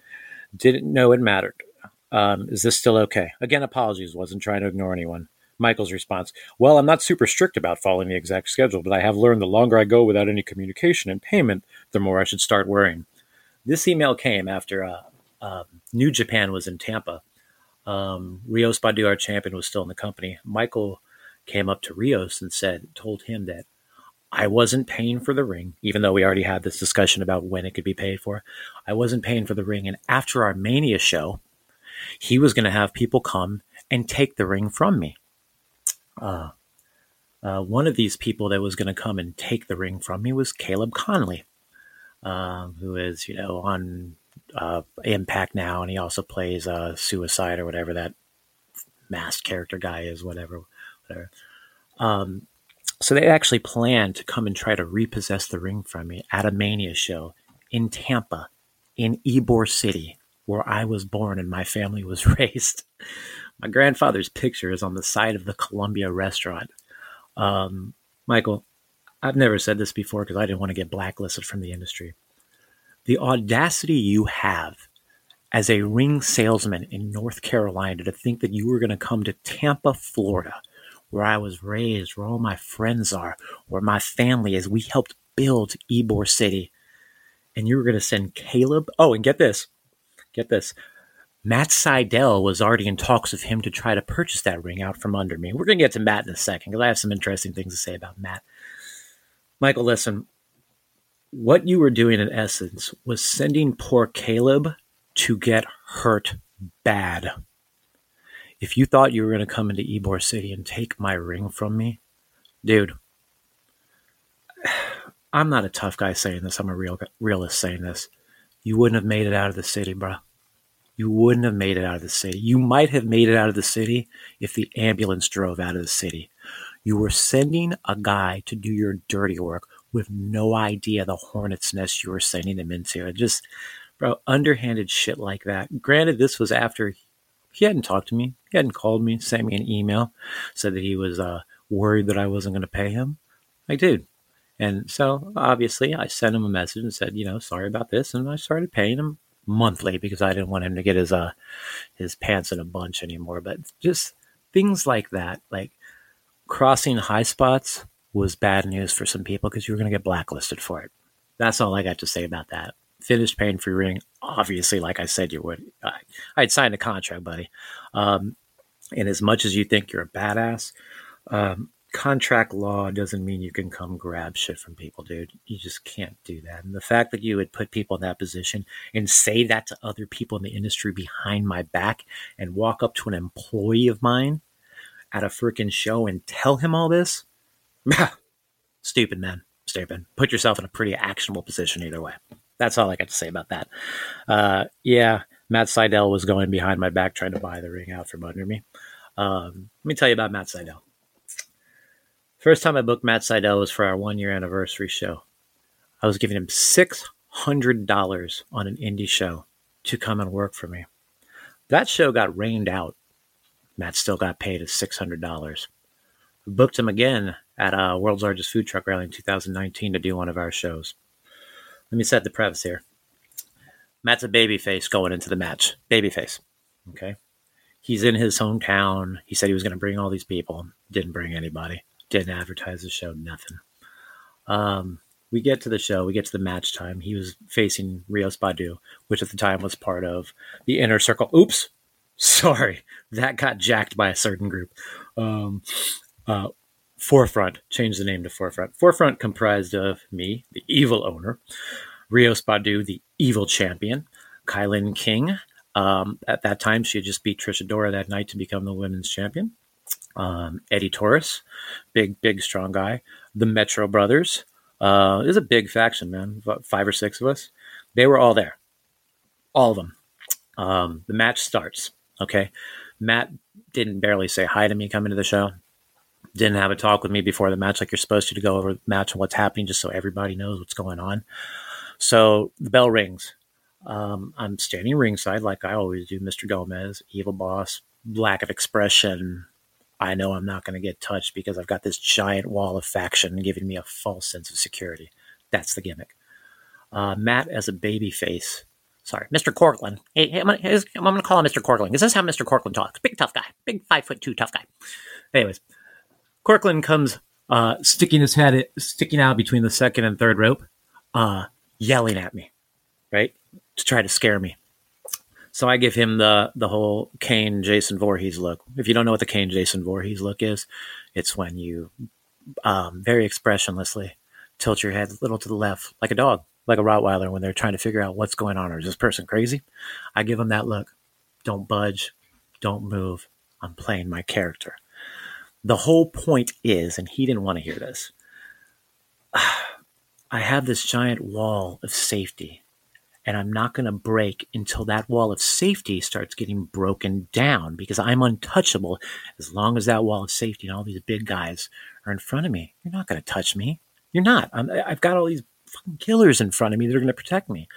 Didn't know it mattered. Um, is this still okay? Again, apologies. Wasn't trying to ignore anyone. Michael's response, well, I'm not super strict about following the exact schedule, but I have learned the longer I go without any communication and payment, the more I should start worrying. This email came after uh, um, New Japan was in Tampa. Um, Rios Badu, our champion, was still in the company. Michael came up to Rios and said, told him that I wasn't paying for the ring, even though we already had this discussion about when it could be paid for. I wasn't paying for the ring. And after our Mania show, he was going to have people come and take the ring from me. Uh, uh, one of these people that was going to come and take the ring from me was Caleb Conley, uh, who is, you know, on uh, Impact now. And he also plays uh, Suicide or whatever that masked character guy is, whatever. whatever. Um, so they actually planned to come and try to repossess the ring from me at a Mania show in Tampa, in Ybor City, where I was born and my family was raised. My grandfather's picture is on the side of the Columbia restaurant. Um, Michael, I've never said this before because I didn't want to get blacklisted from the industry. The audacity you have as a ring salesman in North Carolina to think that you were going to come to Tampa, Florida, where I was raised, where all my friends are, where my family is. We helped build Ybor City. And you were going to send Caleb. Oh, and get this. Get this. Matt Seidel was already in talks with him to try to purchase that ring out from under me. We're going to get to Matt in a second because I have some interesting things to say about Matt. Michael, listen, what you were doing in essence was sending poor Caleb to get hurt bad. If you thought you were going to come into Ybor City and take my ring from me, dude, I'm not a tough guy saying this. I'm a real realist saying this. You wouldn't have made it out of the city, bro. You wouldn't have made it out of the city. You might have made it out of the city if the ambulance drove out of the city. You were sending a guy to do your dirty work with no idea the hornet's nest you were sending him into. It just, bro, underhanded shit like that. Granted, this was after he hadn't talked to me. He hadn't called me, sent me an email, said that he was uh, worried that I wasn't going to pay him. Like, dude. And so, obviously, I sent him a message and said, you know, sorry about this. And I started paying him monthly because I didn't want him to get his uh, his pants in a bunch anymore. But just things like that, like crossing high spots was bad news for some people because you were going to get blacklisted for it. That's all I got to say about that. Finished paying for your ring, obviously, like I said you would. I, I'd signed a contract, buddy. Um, and as much as you think you're a badass, um, contract law doesn't mean you can come grab shit from people, dude. You just can't do that. And the fact that you would put people in that position and say that to other people in the industry behind my back and walk up to an employee of mine at a freaking show and tell him all this, stupid, man. Stupid. Put yourself in a pretty actionable position either way. That's all I got to say about that. Uh, yeah, Matt Seidel was going behind my back trying to buy the ring out from under me. Um, let me tell you about Matt Seidel. First time I booked Matt Seidel was for our one-year anniversary show. I was giving him six hundred dollars on an indie show to come and work for me. That show got rained out. Matt still got paid as six hundred dollars. We booked him again at uh, World's Largest Food Truck Rally in two thousand nineteen to do one of our shows. Let me set the preface here. Matt's a babyface going into the match. Babyface. Okay? He's in his hometown. He said he was going to bring all these people. Didn't bring anybody. Didn't advertise the show, nothing. Um, we get to the show. We get to the match time. He was facing Rios Badu, which at the time was part of the Inner Circle. Oops. Sorry. That got jacked by a certain group. Um, uh, Forefront. Changed the name to Forefront. Forefront comprised of me, the evil owner, Rios Badu, the evil champion, Kylan King. Um, at that time, she had just beat Trish Adora that night to become the women's champion. Um, Eddie Torres, big, big, strong guy. The Metro Brothers. Uh, it was a big faction, man. About five or six of us. They were all there. All of them. Um, the match starts. Okay. Matt didn't barely say hi to me coming to the show. Didn't have a talk with me before the match like you're supposed to, to go over the match and what's happening just so everybody knows what's going on. So the bell rings. Um, I'm standing ringside like I always do. Mister Gomez, evil boss, lack of expression. I know I'm not going to get touched because I've got this giant wall of faction giving me a false sense of security. That's the gimmick. Uh, Matt as a babyface. Sorry, Mister Corkland. Hey, hey I'm going to call him Mister Corkland. This is how Mister Corkland talks. Big tough guy. Big five foot two tough guy. Anyways, Corkland comes uh, sticking his head, sticking out between the second and third rope, uh, yelling at me, right, to try to scare me. So I give him the the whole Kane Jason Voorhees look. If you don't know what the Kane Jason Voorhees look is, it's when you um, very expressionlessly tilt your head a little to the left, like a dog, like a Rottweiler, when they're trying to figure out what's going on, or is this person crazy? I give him that look. Don't budge. Don't move. I'm playing my character. The whole point is, and he didn't want to hear this, I have this giant wall of safety, and I'm not going to break until that wall of safety starts getting broken down, because I'm untouchable as long as that wall of safety and all these big guys are in front of me. You're not going to touch me. You're not. I'm, I've got all these fucking killers in front of me that are going to protect me.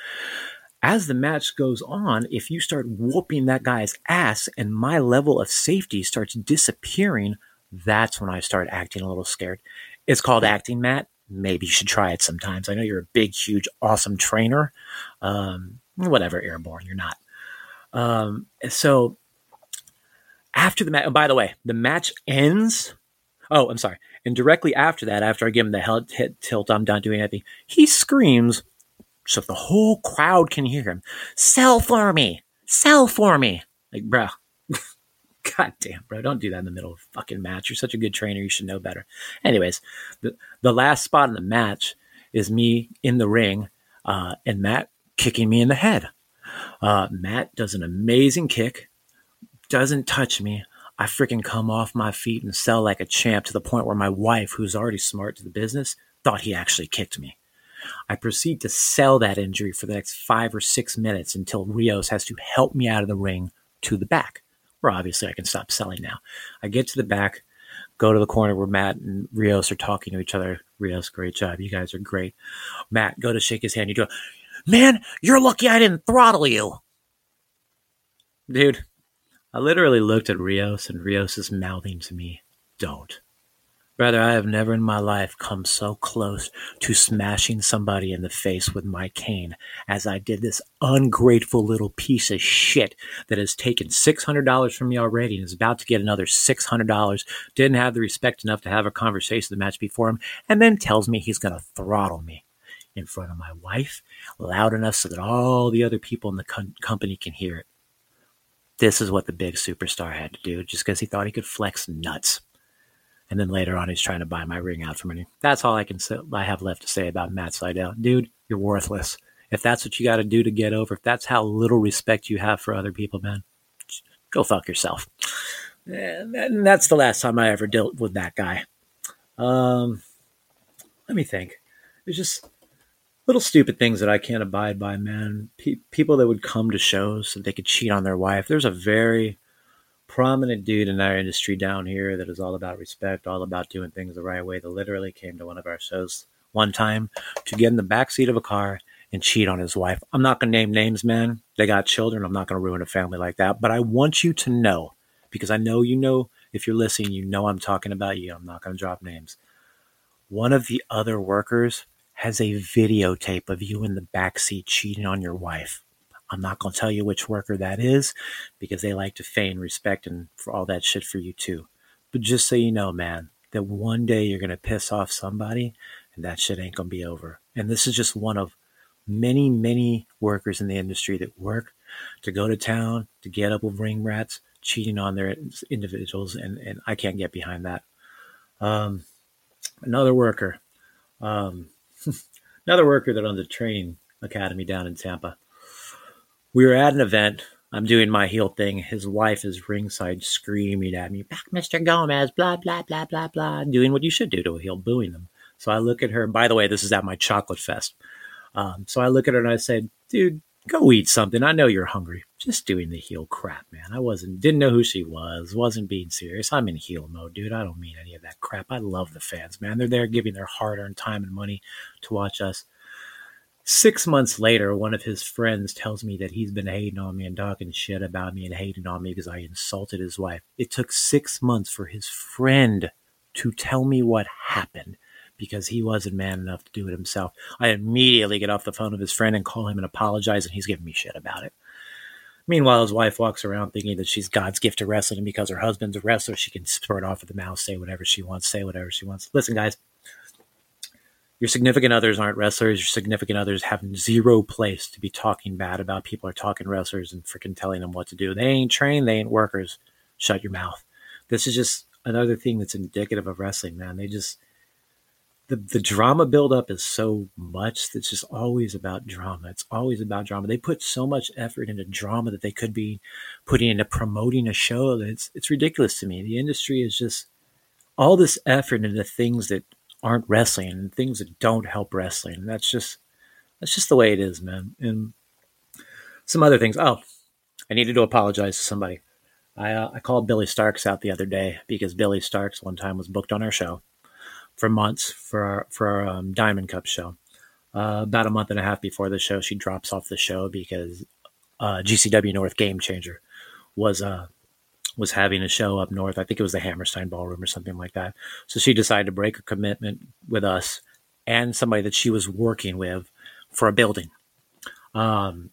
As the match goes on, if you start whooping that guy's ass and my level of safety starts disappearing, that's when I start acting a little scared. It's called acting, Matt. Maybe you should try it sometimes. I know you're a big, huge, awesome trainer. Um, whatever, airborne, you're not. Um, so after the match, oh, by the way, the match ends. Oh, I'm sorry. And directly after that, after I give him the hell hit, tilt, I'm done doing anything, he screams, so if the whole crowd can hear him, sell for me, sell for me. Like, bro, God damn, bro, don't do that in the middle of a fucking match. You're such a good trainer. You should know better. Anyways, the, the last spot in the match is me in the ring uh, and Matt kicking me in the head. Uh, Matt does an amazing kick, doesn't touch me. I freaking come off my feet and sell like a champ, to the point where my wife, who's already smart to the business, thought he actually kicked me. I proceed to sell that injury for the next five or six minutes until Rios has to help me out of the ring to the back, where obviously I can stop selling now. I get to the back, go to the corner where Matt and Rios are talking to each other. Rios, great job. You guys are great. Matt, go to shake his hand. You go, man, you're lucky I didn't throttle you. Dude, I literally looked at Rios, and Rios is mouthing to me, don't. Brother, I have never in my life come so close to smashing somebody in the face with my cane as I did this ungrateful little piece of shit that has taken six hundred dollars from me already and is about to get another six hundred dollars, didn't have the respect enough to have a conversation the match before him, and then tells me he's going to throttle me in front of my wife, loud enough so that all the other people in the co- company can hear it. This is what the big superstar had to do, just because he thought he could flex nuts. And then later on, he's trying to buy my ring out from me. That's all I can say, I have left to say about Matt Seidel. Dude, you're worthless. If that's what you got to do to get over, if that's how little respect you have for other people, man, go fuck yourself. And that's the last time I ever dealt with that guy. Um, let me think. There's just little stupid things that I can't abide by, man. Pe- people that would come to shows so they could cheat on their wife. There's a very prominent dude in our industry down here that is all about respect, all about doing things the right way, that literally came to one of our shows one time to get in the backseat of a car and cheat on his wife. I'm not going to name names, man. They got children. I'm not going to ruin a family like that. But I want you to know, because I know you know, if you're listening, you know I'm talking about you. I'm not going to drop names. One of the other workers has a videotape of you in the backseat cheating on your wife. I'm not going to tell you which worker that is, because they like to feign respect and for all that shit for you too. But just so you know, man, that one day you're going to piss off somebody and that shit ain't going to be over. And this is just one of many, many workers in the industry that work to go to town, to get up with ring rats, cheating on their individuals. And, and I can't get behind that. Um, another worker, um, another worker that owns a training academy down in Tampa. We were at an event. I'm doing my heel thing. His wife is ringside screaming at me, back Mister Gomez, blah, blah, blah, blah, blah, doing what you should do to a heel, booing them. So I look at her. By the way, this is at my chocolate fest. Um, so I look at her and I said, dude, go eat something. I know you're hungry. Just doing the heel crap, man. I wasn't, didn't know who she was. Wasn't being serious. I'm in heel mode, dude. I don't mean any of that crap. I love the fans, man. They're there giving their hard-earned time and money to watch us. Six months later, one of his friends tells me that he's been hating on me and talking shit about me and hating on me because I insulted his wife. It took six months for his friend to tell me what happened, because he wasn't man enough to do it himself. I immediately get off the phone with his friend and call him and apologize, and he's giving me shit about it. Meanwhile, his wife walks around thinking that she's God's gift to wrestling, and because her husband's a wrestler, she can spurt off at the mouth, say whatever she wants, say whatever she wants. Listen, guys, your significant others aren't wrestlers. Your significant others have zero place to be talking bad about people or talking wrestlers and freaking telling them what to do. They ain't trained. They ain't workers. Shut your mouth. This is just another thing that's indicative of wrestling, man. They just, the, the drama buildup is so much. That's just always about drama. It's always about drama. They put so much effort into drama that they could be putting into promoting a show. It's, it's ridiculous to me. The industry is just all this effort into things that aren't wrestling and things that don't help wrestling. And that's just, that's just the way it is, man. And some other things. Oh, I needed to apologize to somebody. I, uh, I called Billy Starks out the other day because Billy Starks one time was booked on our show for months for our, for our um, Diamond Cup show. Uh, about a month and a half before the show, she drops off the show because uh, G C W North Game Changer was uh, was having a show up north. I think it was the Hammerstein Ballroom or something like that. So she decided to break a commitment with us and somebody that she was working with for a building. Um,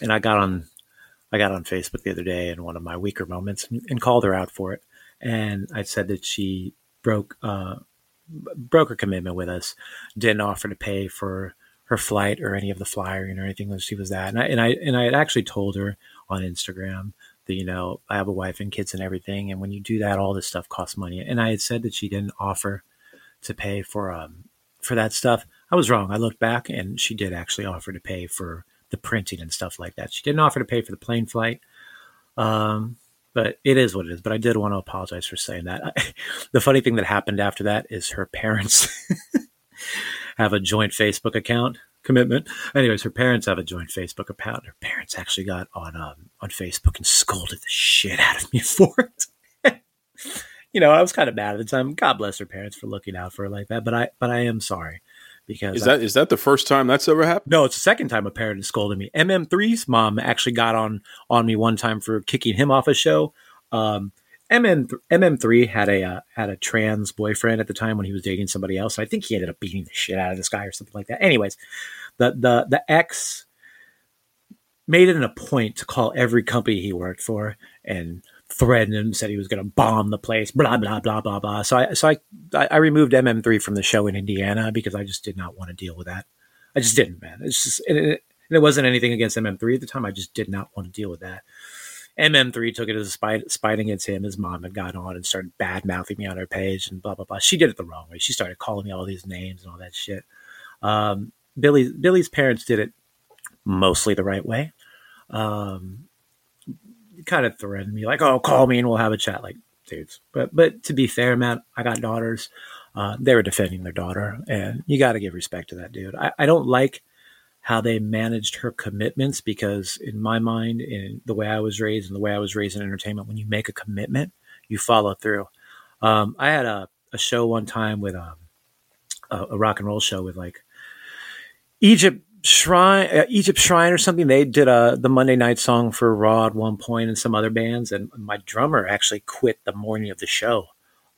and I got on... I got on Facebook the other day in one of my weaker moments and, and called her out for it. And I said that she broke uh, broke her commitment with us, didn't offer to pay for her flight or any of the flyering or anything when she was that. And I and I and I had actually told her on Instagram that, you know, I have a wife and kids and everything, and when you do that, all this stuff costs money. And I had said that she didn't offer to pay for um for that stuff. I was wrong. I looked back, and she did actually offer to pay for the printing and stuff like that. She didn't offer to pay for the plane flight. Um, but it is what it is. But I did want to apologize for saying that. I, the funny thing that happened after that is her parents have a joint Facebook account commitment. Anyways, her parents have a joint Facebook account. Her parents actually got on, um, on Facebook and scolded the shit out of me for it. You know, I was kind of mad at the time. God bless her parents for looking out for her like that. But I, but I am sorry. Because is that I, is that the first time that's ever happened? No, it's the second time a parent has scolded me. M M three's mom actually got on on me one time for kicking him off a show. Um, M M three had a uh, had a trans boyfriend at the time when he was dating somebody else. I think he ended up beating the shit out of this guy or something like that. Anyways, the the the ex made it a point to call every company he worked for and threatened him, said he was going to bomb the place, blah, blah, blah, blah, blah. So I, so I, I removed M M three from the show in Indiana because I just did not want to deal with that. I just didn't, man. It's just, and it, and it wasn't anything against M M three at the time. I just did not want to deal with that. M M three took it as a spite, spite against him. His mom had got on and started bad mouthing me on her page and blah, blah, blah. She did it the wrong way. She started calling me all these names and all that shit. Um, Billy's, Billy's parents did it mostly the right way. Um, kind of threatened me like, oh, call me and we'll have a chat, like, dudes. But but to be fair, Matt, I got daughters. Uh, they were defending their daughter, and you got to give respect to that dude. I, I don't like how they managed her commitments because in my mind, in the way I was raised and the way I was raised in entertainment, when you make a commitment, you follow through. Um, I had a, a show one time with um, a, a rock and roll show with like Egypt, Shrine, uh, Egypt Shrine or something. They did uh, the Monday night song for Raw at one point and some other bands. And my drummer actually quit the morning of the show.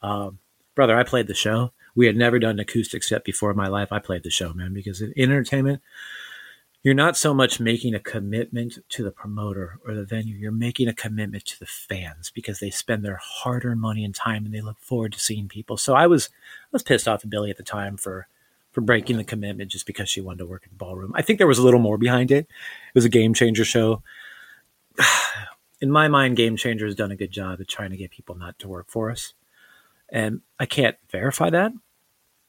Um, brother, I played the show. We had never done an acoustic set before in my life. I played the show, man, because in entertainment, you're not so much making a commitment to the promoter or the venue. You're making a commitment to the fans because they spend their hard-earned money and time and they look forward to seeing people. So I was, I was pissed off at Billy at the time for for breaking the commitment just because she wanted to work in the ballroom. I think there was a little more behind it. It was a Game Changer show. In my mind, Game Changer has done a good job at trying to get people not to work for us. And I can't verify that.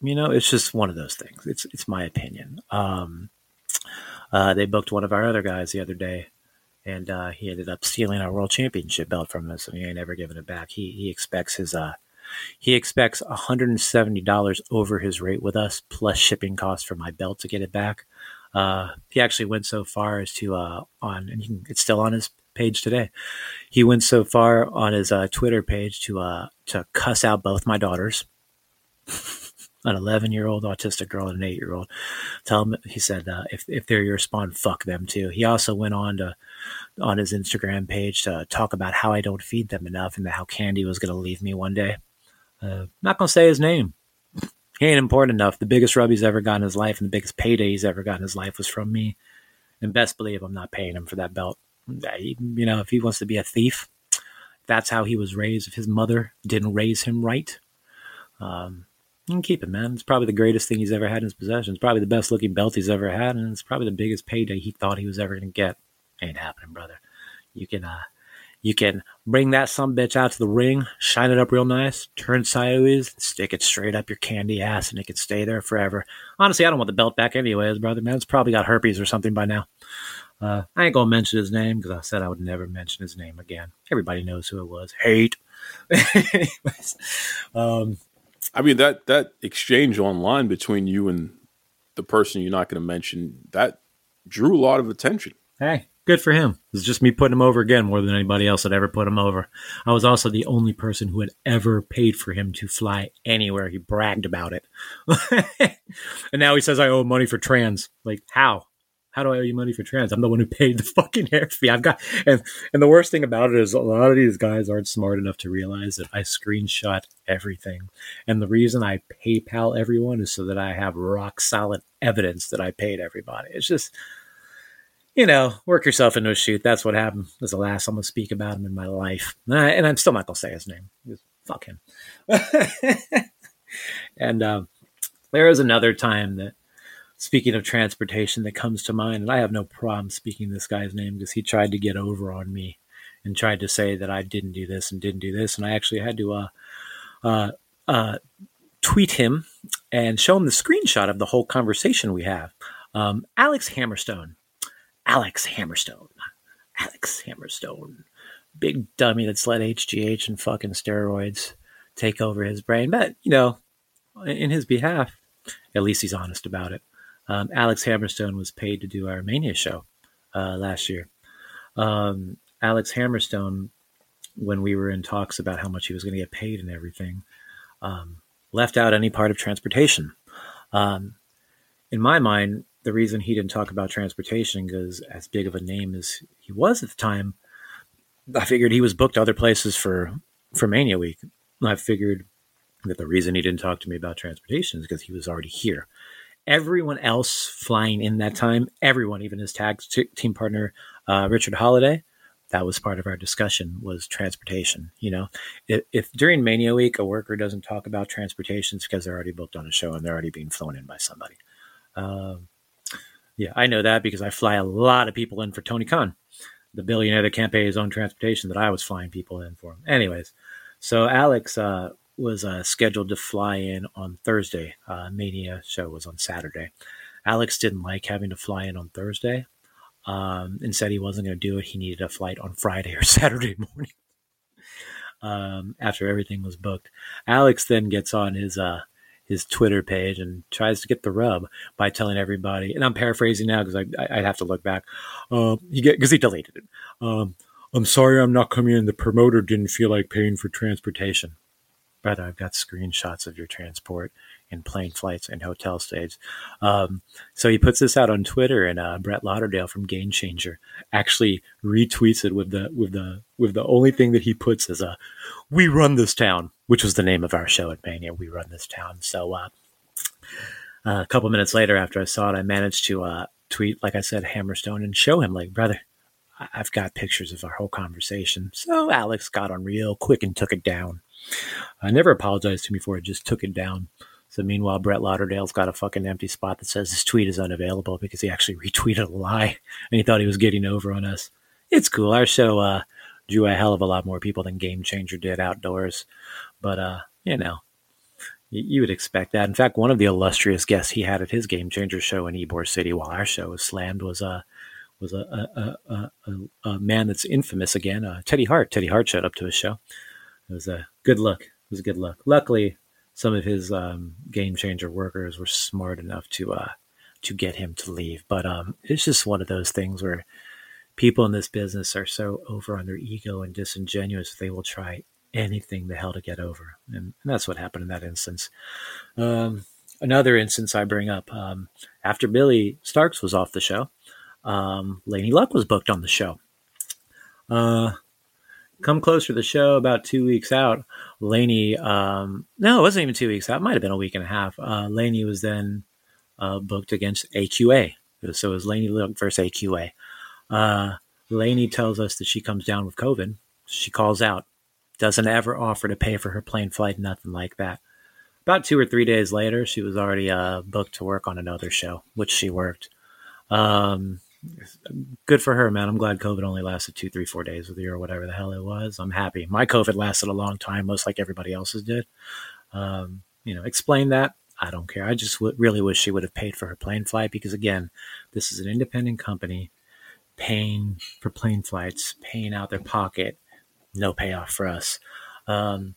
You know, it's just one of those things. It's it's my opinion. Um, uh, they booked one of our other guys the other day, and uh, he ended up stealing our world championship belt from us, and he ain't ever giving it back. He he expects his... uh. He expects one hundred seventy dollars over his rate with us, plus shipping costs for my belt to get it back. Uh, he actually went so far as to uh, on, and you can, it's still on his page today. He went so far on his uh, Twitter page to uh, to cuss out both my daughters, an eleven-year-old autistic girl and an eight-year-old. Tell him, he said, uh, if if they're your spawn, fuck them too. He also went on to. on his Instagram page to talk about how I don't feed them enough and how Candy was going to leave me one day. Uh, not going to say his name. He ain't important enough. The biggest rub he's ever got in his life and the biggest payday he's ever got in his life was from me. And best believe I'm not paying him for that belt. You know, if he wants to be a thief, that's how he was raised. If his mother didn't raise him right, um, And keep it, man. It's probably the greatest thing he's ever had in his possession. It's probably the best looking belt he's ever had, and it's probably the biggest payday he thought he was ever going to get. Ain't happening, brother. You can uh, you can bring that sumbitch out to the ring, shine it up real nice, turn sideways, stick it straight up your candy ass, and it can stay there forever. Honestly, I don't want the belt back anyways, brother, man. It's probably got herpes or something by now. Uh, I ain't going to mention his name because I said I would never mention his name again. Everybody knows who it was. Hate. Anyways, um, I mean, that, that exchange online between you and the person you're not going to mention, that drew a lot of attention. Hey, good for him. It was just me putting him over again more than anybody else had ever put him over. I was also the only person who had ever paid for him to fly anywhere. He bragged about it. And now he says I owe money for trans. Like, how? How do I owe you money for trans? I'm the one who paid the fucking air fee. I've got, and, and the worst thing about it is a lot of these guys aren't smart enough to realize that I screenshot everything. And the reason I PayPal everyone is so that I have rock solid evidence that I paid everybody. It's just, you know, work yourself into a shoot. That's what happened. That's the last I'm going to speak about him in my life. And, I, and I'm still not going to say his name. Just fuck him. And um, there is another time that, speaking of transportation, that comes to mind, and I have no problem speaking this guy's name because he tried to get over on me and tried to say that I didn't do this and didn't do this. And I actually had to uh, uh, uh, tweet him and show him the screenshot of the whole conversation we have. Um, Alex Hammerstone. Alex Hammerstone. Alex Hammerstone. Big dummy that's let H G H and fucking steroids take over his brain. But, you know, in his behalf, at least he's honest about it. Um, Alex Hammerstone was paid to do our Mania show uh, last year. Um, Alex Hammerstone, when we were in talks about how much he was going to get paid and everything, um, left out any part of transportation. Um, in my mind, the reason he didn't talk about transportation, because as big of a name as he was at the time, I figured he was booked other places for, for Mania week. I figured that the reason he didn't talk to me about transportation is because he was already here. Everyone else flying in that time, everyone, even his tag t- team partner, uh, Richard Holiday, that was part of our discussion, was transportation. You know, if, if during Mania Week, a worker doesn't talk about transportation, it's because they're already booked on a show and they're already being flown in by somebody. Um, yeah, I know that because I fly a lot of people in for Tony Khan, the billionaire that can't pay his own transportation, that I was flying people in for him. Anyways, so Alex, uh, was uh, scheduled to fly in on Thursday. Uh, Mania show was on Saturday. Alex didn't like having to fly in on Thursday um, and said he wasn't going to do it. He needed a flight on Friday or Saturday morning um, after everything was booked. Alex then gets on his uh, his Twitter page and tries to get the rub by telling everybody, and I'm paraphrasing now because I'd I, I have to look back, because uh, he, he deleted it. Um, I'm sorry I'm not coming in. The promoter didn't feel like paying for transportation. Brother, I've got screenshots of your transport and plane flights and hotel stays. Um, so he puts this out on Twitter, and uh, Brett Lauderdale from Game Changer actually retweets it with the with the with the only thing that he puts is a "We Run This Town," which was the name of our show at Mania. We Run This Town. So uh, uh, a couple minutes later, after I saw it, I managed to uh, tweet, like I said, Hammerstone, and show him, like, brother, I've got pictures of our whole conversation. So Alex got on real quick and took it down. I never apologized to me for it, just took it down. So meanwhile, Brett Lauderdale's got a fucking empty spot that says his tweet is unavailable because he actually retweeted a lie and he thought he was getting over on us. It's cool. Our show uh, drew a hell of a lot more people than Game Changer did outdoors. But, uh, you know, you, you would expect that. In fact, one of the illustrious guests he had at his Game Changer show in Ybor City while our show was slammed was uh, was a, a, a, a, a man that's infamous again, uh, Teddy Hart. Teddy Hart showed up to his show. It was a good look. It was a good look. Luckily, some of his um, Game Changer workers were smart enough to uh, to get him to leave. But um, it's just one of those things where people in this business are so over on their ego and disingenuous that they will try anything the hell to get over. And, and that's what happened in that instance. Um, another instance I bring up, um, after Billy Starks was off the show, um, Laney Luck was booked on the show. Uh Come closer to the show about two weeks out. Laney, um, no, it wasn't even two weeks out. It might have been a week and a half. Uh, Laney was then uh, booked against A Q A. So it was Laney Luck versus A Q A. Uh, Laney tells us that she comes down with COVID. She calls out. Doesn't ever offer to pay for her plane flight, nothing like that. About two or three days later, she was already uh, booked to work on another show, which she worked. Um, good for her, man. I'm glad COVID only lasted two, three, four days with you or whatever the hell it was. I'm happy. My COVID lasted a long time, most like everybody else's did. Um, you know, explain that. I don't care. I just w- really wish she would have paid for her plane flight because, again, this is an independent company paying for plane flights, paying out their pocket. No payoff for us. Um,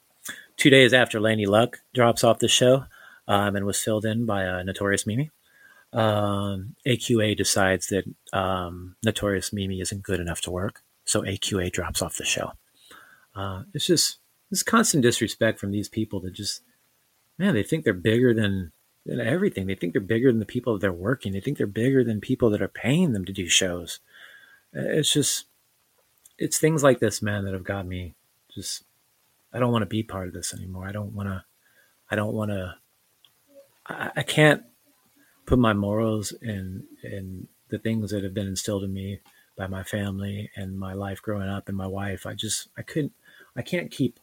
two days after Laney Luck drops off the show um, and was filled in by uh, Notorious Mimi, um, A Q A decides that um, Notorious Mimi isn't good enough to work, so A Q A drops off the show. Uh, it's just this constant disrespect from these people that just, man, they think they're bigger than, than everything. They think they're bigger than the people that they're working. They think they're bigger than people that are paying them to do shows. It's just, it's things like this, man, that have got me just, I don't want to be part of this anymore. I don't want to, I don't want to, I, I can't put my morals and, and the things that have been instilled in me by my family and my life growing up and my wife. I just, I couldn't, I can't keep,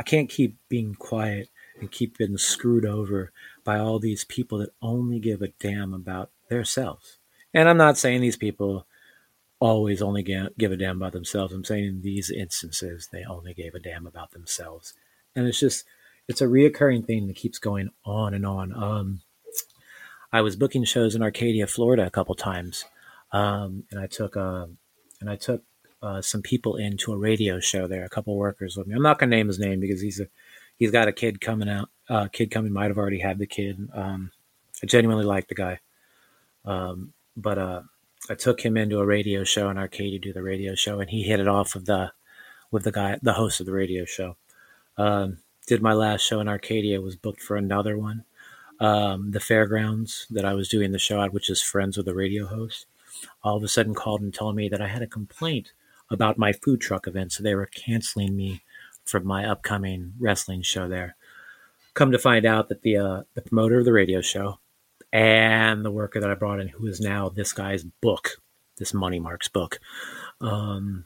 I can't keep being quiet and keep being screwed over by all these people that only give a damn about themselves. And I'm not saying these people always only give a damn about themselves. I'm saying in these instances, they only gave a damn about themselves. And it's just, it's a reoccurring thing that keeps going on and on. Um, I was booking shows in Arcadia, Florida a couple times. Um, and I took, uh, and I took uh, some people into a radio show there, a couple workers with me. I'm not going to name his name because he's a, he's got a kid coming out, a uh, kid coming, might've already had the kid. Um, I genuinely like the guy. Um, but, uh, I took him into a radio show in Arcadia to do the radio show, and he hit it off with the with the guy, the host of the radio show. Um, did my last show in Arcadia, was booked for another one. Um, the fairgrounds that I was doing the show at, which is friends with the radio host, all of a sudden called and told me that I had a complaint about my food truck event, so they were canceling me from my upcoming wrestling show there. Come to find out that the uh, the promoter of the radio show and the worker that I brought in, who is now this guy's book, this Money Mark's book, um,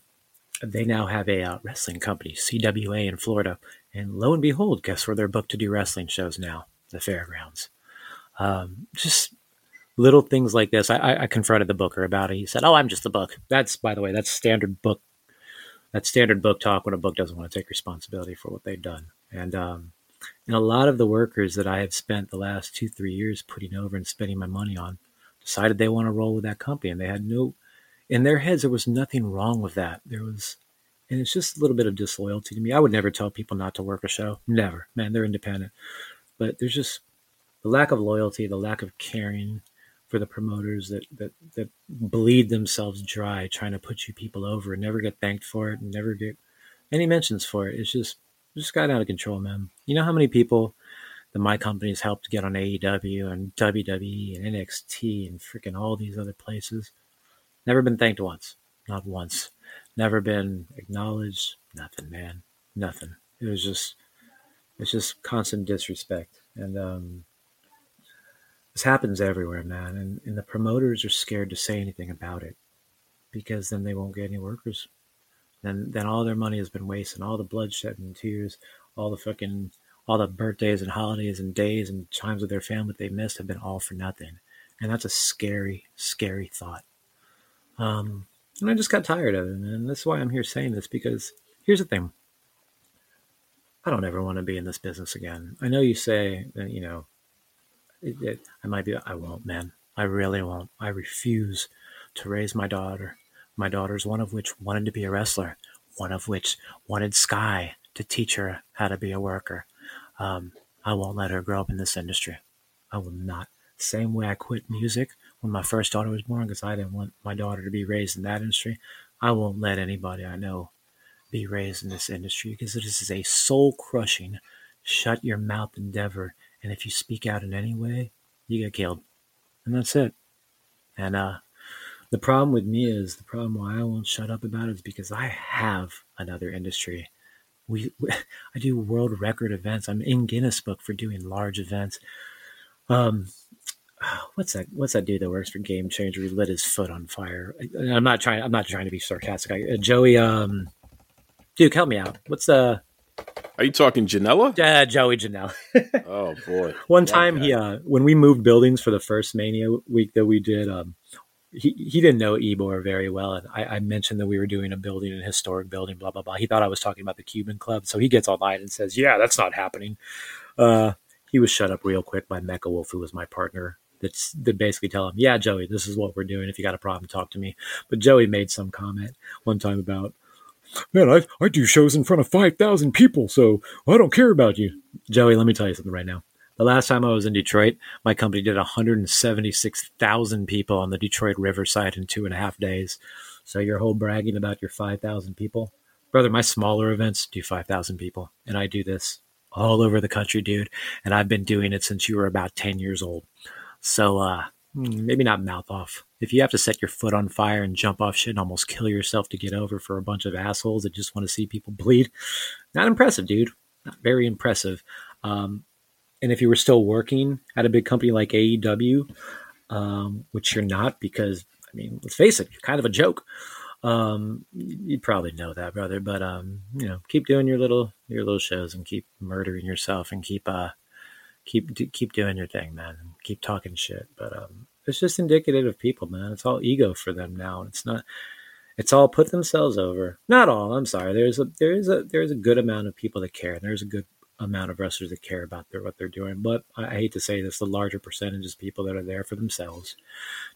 they now have a uh, wrestling company, C W A in Florida. And lo and behold, guess where they're booked to do wrestling shows now? The fairgrounds. Um, just little things like this. I, I, I confronted the booker about it. He said, oh, I'm just the book. That's, by the way, that's standard book. That's standard book talk when a book doesn't want to take responsibility for what they've done. And, um, And a lot of the workers that I have spent the last two, three years putting over and spending my money on decided they want to roll with that company. And they had no, in their heads, there was nothing wrong with that. There was, and it's just a little bit of disloyalty to me. I would never tell people not to work a show. Never, man, they're independent. But there's just the lack of loyalty, the lack of caring for the promoters that, that, that bleed themselves dry, trying to put you people over and never get thanked for it and never get any mentions for it. It's just, just got out of control, man. You know how many people that my company's helped get on A E W and W W E and N X T and freaking all these other places? Never been thanked once. Not once. Never been acknowledged. Nothing, man. Nothing. It was just, it's just constant disrespect. And um, this happens everywhere, man. And, and the promoters are scared to say anything about it because then they won't get any workers. Then, then all their money has been wasted, all the bloodshed and tears, all the fucking, all the birthdays and holidays and days and times with their family that they missed have been all for nothing. And that's a scary, scary thought. Um, and I just got tired of it, and that's why I'm here saying this, because here's the thing. I don't ever want to be in this business again. I know you say that, you know, it, it, I might be, I won't, man. I really won't. I refuse to raise my daughter. My daughters, one of which wanted to be a wrestler, one of which wanted Sky to teach her how to be a worker. Um, I won't let her grow up in this industry. I will not. Same way I quit music when my first daughter was born because I didn't want my daughter to be raised in that industry. I won't let anybody I know be raised in this industry because this is a soul-crushing, shut-your-mouth endeavor. And if you speak out in any way, you get killed. And that's it. And, uh, The problem with me is the problem why I won't shut up about it is because I have another industry. We, we I do world record events. I'm in Guinness Book for doing large events. Um, what's that? What's that dude that works for Game Changer? He lit his foot on fire. I, I'm not trying. I'm not trying to be sarcastic. I, uh, Joey, um, Duke, help me out. What's the? Uh, Are you talking Janela? Yeah, uh, Joey Janela. Oh, boy. One time, he, uh, when we moved buildings for the first Mania week that we did, um, he, he didn't know Ybor very well. And I, I mentioned that we were doing a building, a historic building, blah, blah, blah. He thought I was talking about the Cuban Club. So he gets online and says, yeah, that's not happening. Uh, he was shut up real quick by Mecha Wolf, who was my partner. That's that basically tell him, yeah, Joey, this is what we're doing. If you got a problem, talk to me. But Joey made some comment one time about, man, I, I do shows in front of five thousand people, so I don't care about you. Joey, let me tell you something right now. The last time I was in Detroit, my company did one hundred seventy-six thousand people on the Detroit Riverside in two and a half days. So your whole bragging about your five thousand people? Brother, my smaller events do five thousand people, and I do this all over the country, dude. And I've been doing it since you were about ten years old. So uh, maybe not mouth off. If you have to set your foot on fire and jump off shit and almost kill yourself to get over for a bunch of assholes that just want to see people bleed, not impressive, dude. Not very impressive. Um, and if you were still working at a big company like A E W, um, which you're not because, I mean, let's face it, you're kind of a joke. Um, you probably know that, brother. But, um, you know, keep doing your little your little shows and keep murdering yourself and keep uh, keep keep doing your thing, man. And keep talking shit. But, um. It's just indicative of people, man. It's all ego for them now. It's not. It's all put themselves over. Not all. I'm sorry. There's a there is a there is a good amount of people that care, and there's a good amount of wrestlers that care about their, what they're doing. But I, I hate to say this, the larger percentage is people that are there for themselves,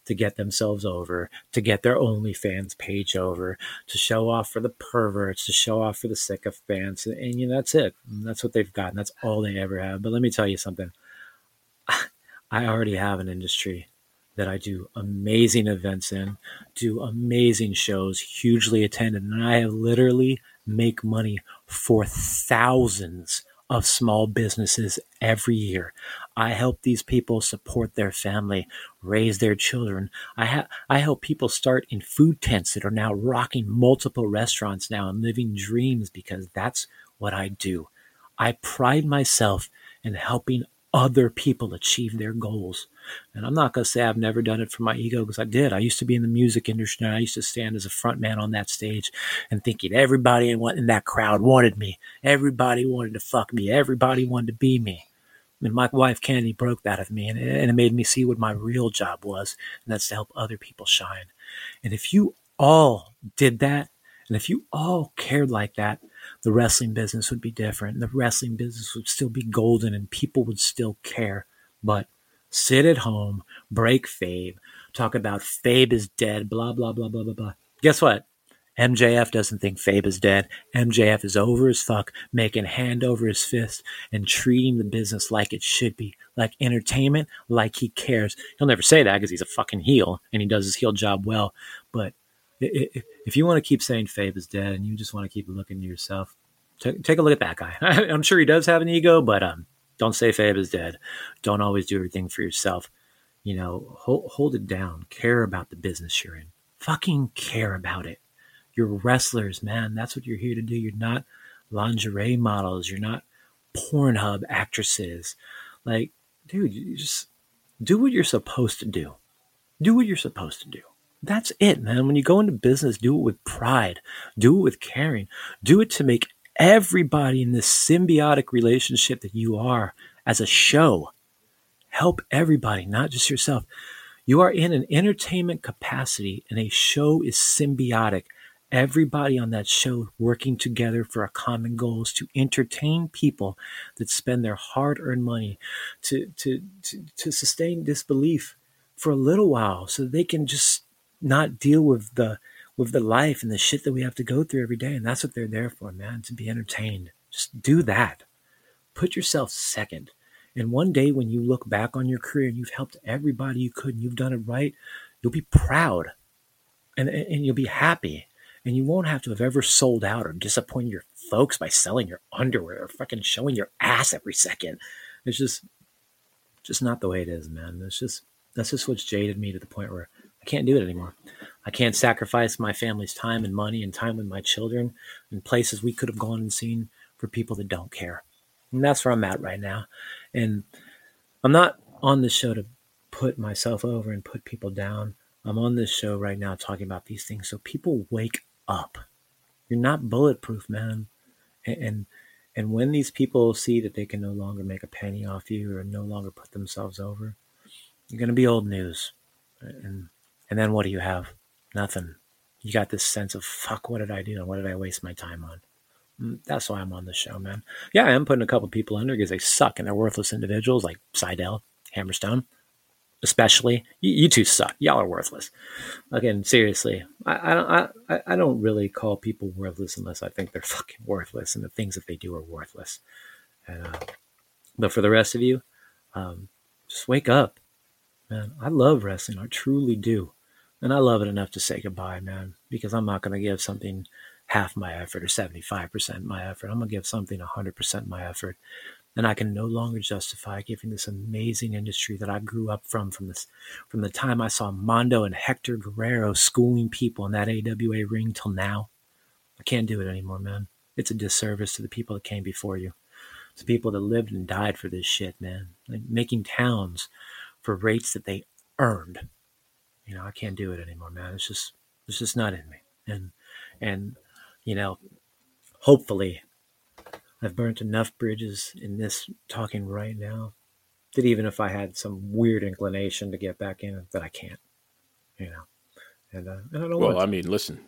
to get themselves over, to get their OnlyFans page over, to show off for the perverts, to show off for the sycophants, and, and you know that's it. And that's what they've gotten. That's all they ever have. But let me tell you something. I already have an industry that I do amazing events in, do amazing shows, hugely attended. And I literally make money for thousands of small businesses every year. I help these people support their family, raise their children. I ha- I help people start in food tents that are now rocking multiple restaurants now and living dreams, because that's what I do. I pride myself in helping other people achieve their goals. And I'm not going to say I've never done it for my ego, because I did. I used to be in the music industry, and I used to stand as a front man on that stage and thinking everybody in that crowd wanted me. Everybody wanted to fuck me. Everybody wanted to be me. And my wife, Candy, broke that of me, and it made me see what my real job was, and that's to help other people shine. And if you all did that, and if you all cared like that, the wrestling business would be different. And the wrestling business would still be golden, and people would still care. But sit at home, break Fabe, talk about Fabe is dead, blah, blah, blah, blah, blah, blah. Guess what? M J F doesn't think Fabe is dead. M J F is over as fuck, making hand over his fist and treating the business like it should be, like entertainment, like he cares. He'll never say that because he's a fucking heel, and he does his heel job well. But if you want to keep saying Fabe is dead and you just want to keep looking to yourself, t- take a look at that guy. I'm sure he does have an ego, but um, don't say Fabe is dead. Don't always do everything for yourself. You know, hold, hold it down. Care about the business you're in. Fucking care about it. You're wrestlers, man. That's what you're here to do. You're not lingerie models. You're not Pornhub actresses. Like, dude, you just do what you're supposed to do. Do what you're supposed to do. That's it, man. When you go into business, do it with pride. Do it with caring. Do it to make everybody in this symbiotic relationship that you are as a show. Help everybody, not just yourself. You are in an entertainment capacity, and a show is symbiotic. Everybody on that show working together for a common goal is to entertain people that spend their hard-earned money to, to, to, to sustain disbelief for a little while so they can just not deal with the with the life and the shit that we have to go through every day. And that's what they're there for, man, to be entertained. Just do that. Put yourself second. And one day when you look back on your career and you've helped everybody you could and you've done it right, you'll be proud and, and you'll be happy. And you won't have to have ever sold out or disappointed your folks by selling your underwear or fucking showing your ass every second. It's just, just not the way it is, man. It's just, that's just what's jaded me to the point where I can't do it anymore. I can't sacrifice my family's time and money and time with my children and places we could have gone and seen for people that don't care. And that's where I'm at right now. And I'm not on this show to put myself over and put people down. I'm on this show right now talking about these things so people wake up. You're not bulletproof, man. And and, And when these people see that they can no longer make a penny off you or no longer put themselves over, you're going to be old news. And and then what do you have? Nothing. You got this sense of, fuck, what did I do? What did I waste my time on? That's why I'm on the show, man. Yeah, I am putting a couple people under because they suck and they're worthless individuals like Seidel, Hammerstone, especially. You, you two suck. Y'all are worthless. Again, seriously, I, I, don't, I, I don't really call people worthless unless I think they're fucking worthless and the things that they do are worthless. And, uh, but for the rest of you, um, just wake up, man. I love wrestling. I truly do. And I love it enough to say goodbye, man, because I'm not going to give something half my effort or seventy-five percent my effort. I'm going to give something one hundred percent my effort. And I can no longer justify giving this amazing industry that I grew up from, from this, from the time I saw Mondo and Hector Guerrero schooling people in that A W A ring till now. I can't do it anymore, man. It's a disservice to the people that came before you. It's the people that lived and died for this shit, man. Like making towns for rates that they earned. You know, I can't do it anymore, man. It's just, it's just not in me. And, and, you know, hopefully I've burnt enough bridges in this talking right now that even if I had some weird inclination to get back in, that I can't, you know, and, uh, and I don't well, want to. Well, I mean, listen,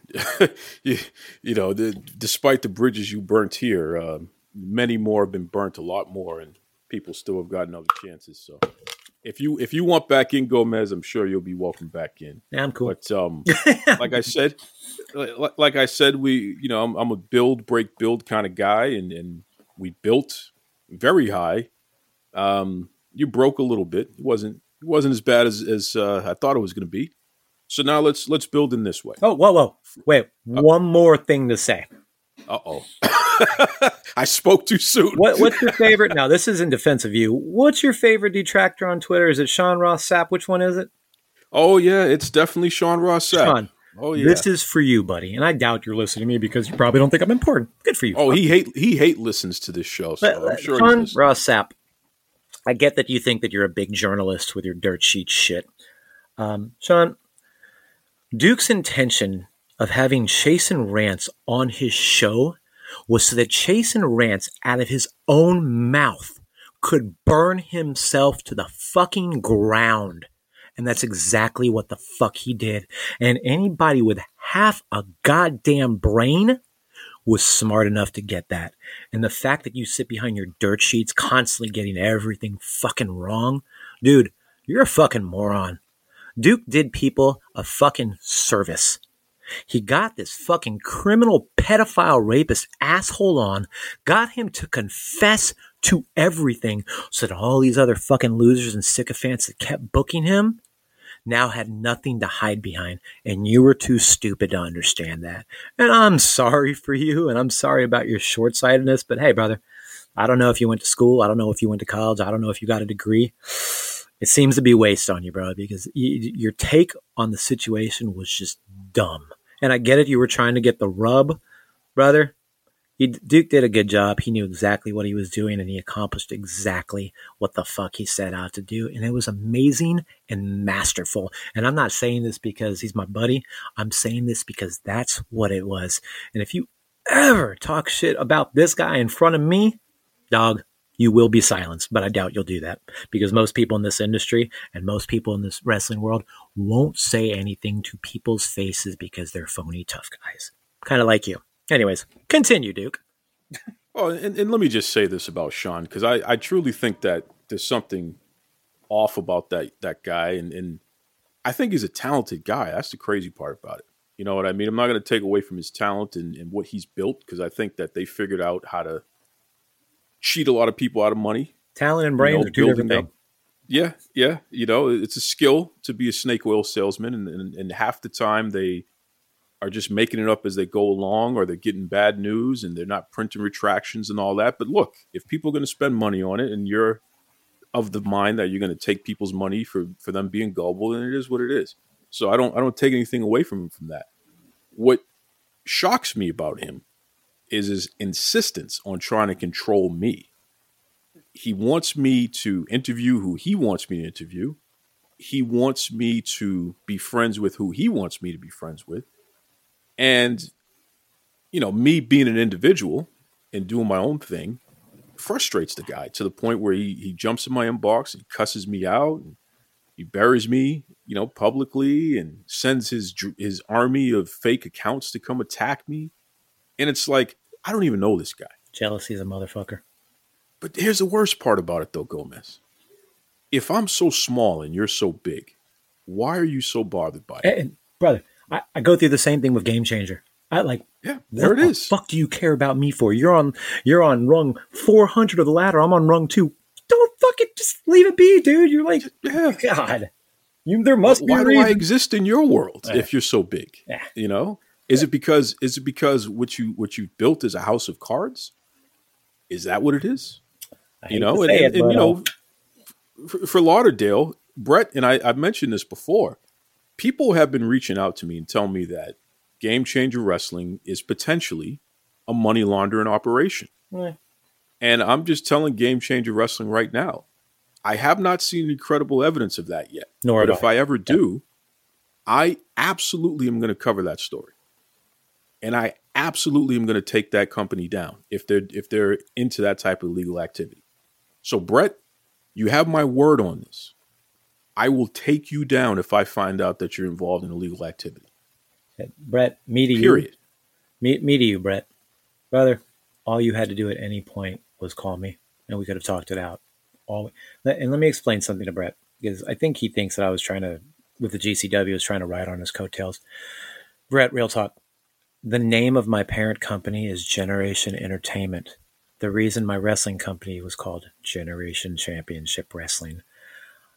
you, you know, the, despite the bridges you burnt here, uh, many more have been burnt, a lot more, and people still have gotten other chances. So. If you if you want back in, Gomez, I'm sure you'll be welcome back in. Yeah, I'm cool. But um, like I said, like, like I said, we you know I'm, I'm a build break build kind of guy, and, and we built very high. Um, you broke a little bit. It wasn't it wasn't as bad as as uh, I thought it was going to be. So now let's let's build in this way. Oh, whoa, whoa, wait! Uh, one more thing to say. Uh oh. I spoke too soon. What, what's your favorite? Now, this is in defense of you. What's your favorite detractor on Twitter? Is it Sean Ross Sapp? Which one is it? Oh, yeah. It's definitely Sean Ross Sapp. Sean, oh, yeah. This is for you, buddy. And I doubt you're listening to me because you probably don't think I'm important. Good for you. Oh, he hate he hate listens to this show. So but, I'm sure Sean Ross Sapp, I get that you think that you're a big journalist with your dirt sheet shit. Um, Sean, Duke's intention of having Chasen Rance on his show was so that Chasen Rance, out of his own mouth, could burn himself to the fucking ground. And that's exactly what the fuck he did. And anybody with half a goddamn brain was smart enough to get that. And the fact that you sit behind your dirt sheets constantly getting everything fucking wrong, dude, you're a fucking moron. Duke did people a fucking service. He got this fucking criminal pedophile rapist asshole on, got him to confess to everything so that all these other fucking losers and sycophants that kept booking him now had nothing to hide behind. And you were too stupid to understand that. And I'm sorry for you. And I'm sorry about your short-sightedness. But hey, brother, I don't know if you went to school. I don't know if you went to college. I don't know if you got a degree. It seems to be waste on you, bro, because you, your take on the situation was just dumb. And I get it. You were trying to get the rub, brother. He, Duke did a good job. He knew exactly what he was doing, and he accomplished exactly what the fuck he set out to do. And it was amazing and masterful. And I'm not saying this because he's my buddy. I'm saying this because that's what it was. And if you ever talk shit about this guy in front of me, dog, you will be silenced, but I doubt you'll do that because most people in this industry and most people in this wrestling world won't say anything to people's faces because they're phony tough guys, kind of like you. Anyways, continue, Duke. Oh, and, and let me just say this about Sean, because I, I truly think that there's something off about that that guy, and, and I think he's a talented guy. That's the crazy part about it. You know what I mean? I'm not going to take away from his talent and, and what he's built, because I think that they figured out how to cheat a lot of people out of money. Talent and brain, you know, are two different things. Yeah, yeah. You know, it's a skill to be a snake oil salesman, and, and, and half the time they are just making it up as they go along, or they're getting bad news and they're not printing retractions and all that. But look, if people are going to spend money on it and you're of the mind that you're going to take people's money for, for them being gullible, then it is what it is. So I don't I don't take anything away from him from that. What shocks me about him is his insistence on trying to control me. He wants me to interview who he wants me to interview. He wants me to be friends with who he wants me to be friends with. And, you know, me being an individual, and doing my own thing frustrates the guy to the point where he he jumps in my inbox and cusses me out, and he buries me, you know, publicly, and sends his his army of fake accounts to come attack me. And it's like, I don't even know this guy. Jealousy's a motherfucker. But here's the worst part about it, though, Gomez. If I'm so small and you're so big, why are you so bothered by it? And, brother, I, I go through the same thing with Game Changer. I like, yeah, there it is. What the fuck do you care about me for? You're on, you're on rung four hundred of the ladder. I'm on rung two. Don't fucking just leave it be, dude. You're like, yeah. God, you, there must well, be. Why a reason. Do I exist in your world uh, if you're so big? Uh, you know, is uh, it because is it because what you what you built is a house of cards? Is that what it is? You know, and, it, and, and you know, for, for Lauderdale, Brett and I, I've mentioned this before. People have been reaching out to me and telling me that Game Changer Wrestling is potentially a money laundering operation. Right. And I'm just telling Game Changer Wrestling right now, I have not seen any credible evidence of that yet. Nor but if I, I ever do, yeah. I absolutely am going to cover that story. And I absolutely am going to take that company down if they're if they're into that type of legal activity. So, Brett, you have my word on this. I will take you down if I find out that you're involved in illegal activity. Brett, me to Period. you. Period. Me, me to you, Brett. Brother, all you had to do at any point was call me, and we could have talked it out. All And let me explain something to Brett, because I think he thinks that I was trying to, with the G C W, was trying to ride on his coattails. Brett, real talk. The name of my parent company is Generation Entertainment. The reason my wrestling company was called Generation Championship Wrestling.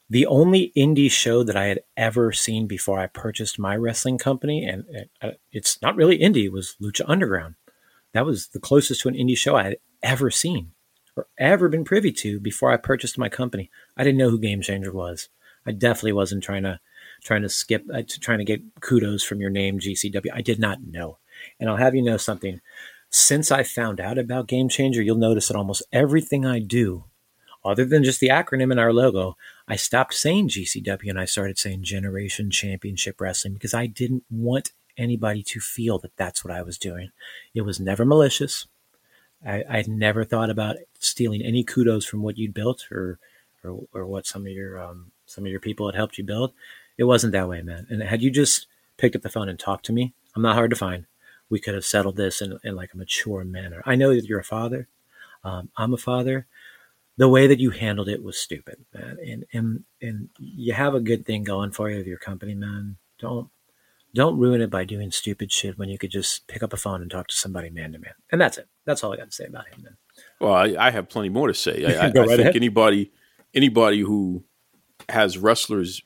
The only indie show that I had ever seen before I purchased my wrestling company, and it, it's not really indie, was Lucha Underground. That was the closest to an indie show I had ever seen or ever been privy to before I purchased my company. I didn't know who Game Changer was. I definitely wasn't trying to trying to skip, uh, trying to get kudos from your name, G C W. I did not know. And I'll have you know something. Since I found out about Game Changer, you'll notice that almost everything I do, other than just the acronym and our logo, I stopped saying G C W and I started saying Generation Championship Wrestling, because I didn't want anybody to feel that that's what I was doing. It was never malicious. I, I never thought about stealing any kudos from what you'd built or, or, or what some of your um, some of your people had helped you build. It wasn't that way, man. And had you just picked up the phone and talked to me, I'm not hard to find. We could have settled this in, in like a mature manner. I know that you're a father. Um, I'm a father. The way that you handled it was stupid, man. And, and, and you have a good thing going for you with your company, man. Don't, don't ruin it by doing stupid shit when you could just pick up a phone and talk to somebody man to man. And that's it. That's all I got to say about him, man. Well, I, I have plenty more to say. I, I, right I think anybody, anybody who has wrestlers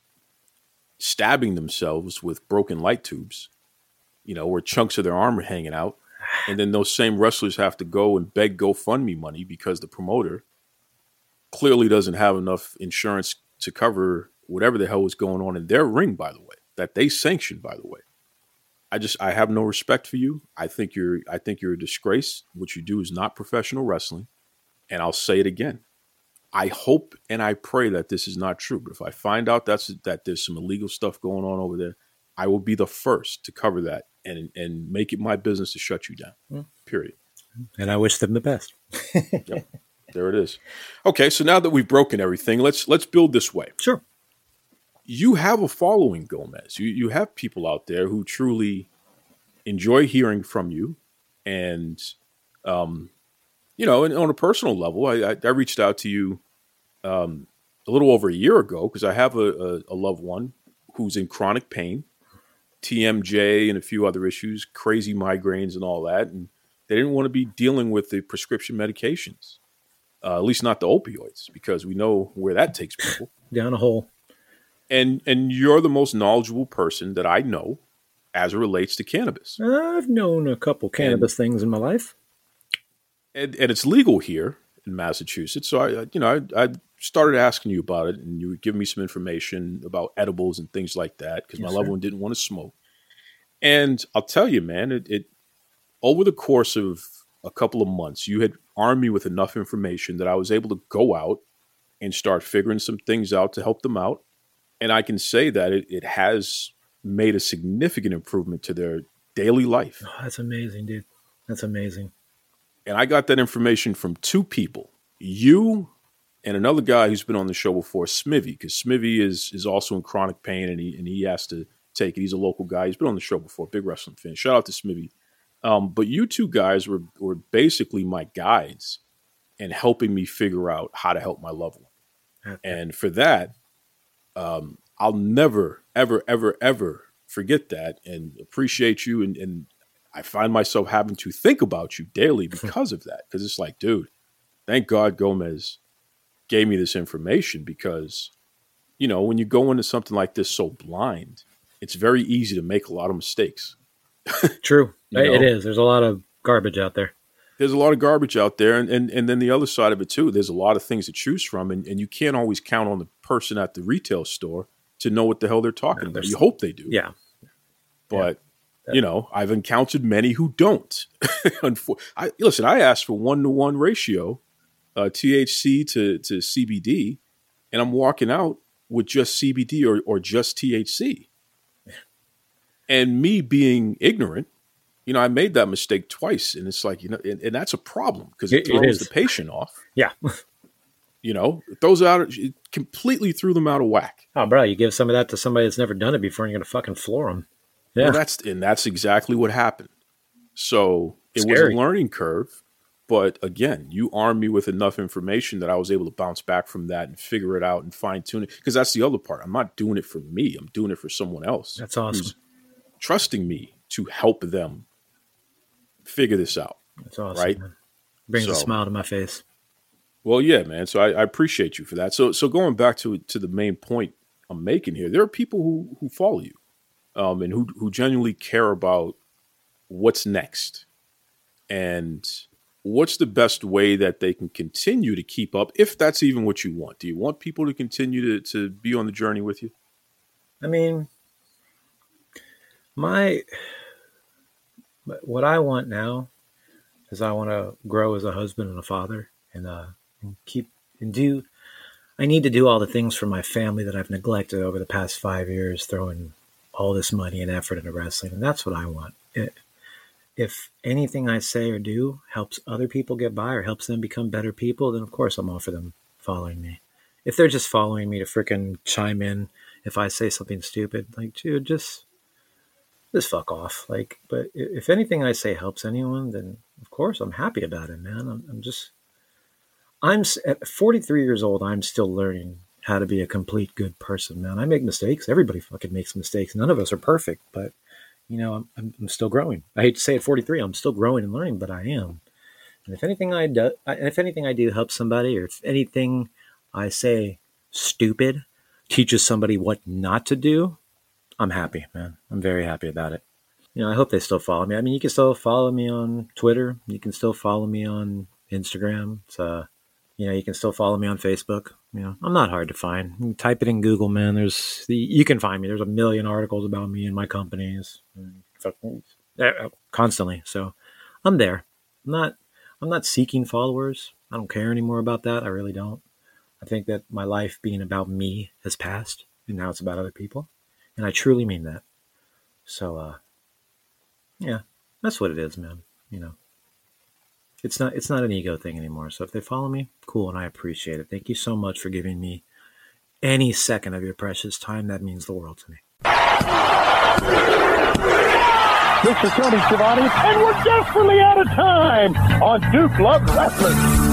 stabbing themselves with broken light tubes, you know, where chunks of their arm are hanging out. And then those same wrestlers have to go and beg GoFundMe money because the promoter clearly doesn't have enough insurance to cover whatever the hell was going on in their ring, by the way, that they sanctioned, by the way. I just, I have no respect for you. I think you're, I think you're a disgrace. What you do is not professional wrestling. And I'll say it again. I hope and I pray that this is not true. But if I find out that's, that there's some illegal stuff going on over there, I will be the first to cover that and, and make it my business to shut you down, mm. period. And I wish them the best. Yep. There it is. Okay, so now that we've broken everything, let's let's build this way. Sure. You have a following, Gomez. You you have people out there who truly enjoy hearing from you, and um, you know, and on a personal level, I I, I reached out to you um, a little over a year ago because I have a, a, a loved one who's in chronic pain, T M J, and a few other issues, crazy migraines, and all that, and they didn't want to be dealing with the prescription medications. Uh, at least not the opioids, because we know where that takes people. Down a hole. And and you're the most knowledgeable person that I know as it relates to cannabis. I've known a couple cannabis and, things in my life. And, and it's legal here in Massachusetts. So, I, you know, I, I started asking you about it, and you were giving me some information about edibles and things like that, because yes, my loved one didn't want to smoke. And I'll tell you, man, it, it over the course of a couple of months, you had armed me with enough information that I was able to go out and start figuring some things out to help them out. And I can say that it, it has made a significant improvement to their daily life. Oh, that's amazing, dude. That's amazing. And I got that information from two people, you and another guy who's been on the show before, Smivy, because Smivy is is also in chronic pain, and he and he has to take it. He's a local guy. He's been on the show before, big wrestling fan. Shout out to Smivy. Um, but you two guys were were basically my guides in helping me figure out how to help my level. And for that, um, I'll never, ever, ever, ever forget that and appreciate you. And, and I find myself having to think about you daily because of that. Because it's like, dude, thank God Gomez gave me this information, because, you know, when you go into something like this so blind, it's very easy to make a lot of mistakes. True. You know? It is. There's a lot of garbage out there. There's a lot of garbage out there. And, and and then the other side of it, too, there's a lot of things to choose from. And, and you can't always count on the person at the retail store to know what the hell they're talking no, about. You hope they do. Yeah. But, yeah. you know, I've encountered many who don't. I, listen, I asked for one-to-one ratio, uh, T H C to, to C B D, and I'm walking out with just C B D or, or just T H C. Yeah. And me being ignorant, you know, I made that mistake twice, and it's like, you know, and, and that's a problem because it, it throws it the patient off. Yeah. You know, it throws out, it completely threw them out of whack. Oh, bro, you give some of that to somebody that's never done it before, and you're going to fucking floor them. Yeah. Well, that's, and that's exactly what happened. So it Scary. was a learning curve. But again, you armed me with enough information that I was able to bounce back from that and figure it out and fine tune it. Because that's the other part. I'm not doing it for me. I'm doing it for someone else. That's awesome. Who's trusting me to help them figure this out. That's awesome. Right? Man. Brings so, a smile to my face. Well, yeah, man. So I, I appreciate you for that. So so going back to to the main point I'm making here, there are people who who follow you um, and who who genuinely care about what's next and what's the best way that they can continue to keep up, if that's even what you want. Do you want people to continue to, to be on the journey with you? I mean, my... But what I want now is I want to grow as a husband and a father, and uh, and keep and do. I need to do all the things for my family that I've neglected over the past five years, throwing all this money and effort into wrestling, and that's what I want. It, if anything I say or do helps other people get by or helps them become better people, then of course I'm all for them following me. If they're just following me to freaking chime in if I say something stupid, like, dude, just. Just fuck off. Like, but if anything I say helps anyone, then of course I'm happy about it, man. I'm, I'm just, I'm at forty-three years old. I'm still learning how to be a complete good person, man. I make mistakes. Everybody fucking makes mistakes. None of us are perfect, but you know, I'm, I'm, I'm still growing. I hate to say at forty-three, I'm still growing and learning, but I am. And if anything I do, if anything I do helps somebody, or if anything I say stupid teaches somebody what not to do, I'm happy, man. I'm very happy about it. You know, I hope they still follow me. I mean, you can still follow me on Twitter. You can still follow me on Instagram. It's, uh, you know, you can still follow me on Facebook. You know, I'm not hard to find. You type it in Google, man. There's the, you can find me. There's a million articles about me and my companies constantly. So I'm there. I'm not, I'm not seeking followers. I don't care anymore about that. I really don't. I think that my life being about me has passed, and now it's about other people. And I truly mean that. So, uh, yeah, that's what it is, man. You know, it's not, it's not an ego thing anymore. So if they follow me, cool. And I appreciate it. Thank you so much for giving me any second of your precious time. That means the world to me. This is Tony Schiavone, and we're desperately out of time on Duke Love Wrestling.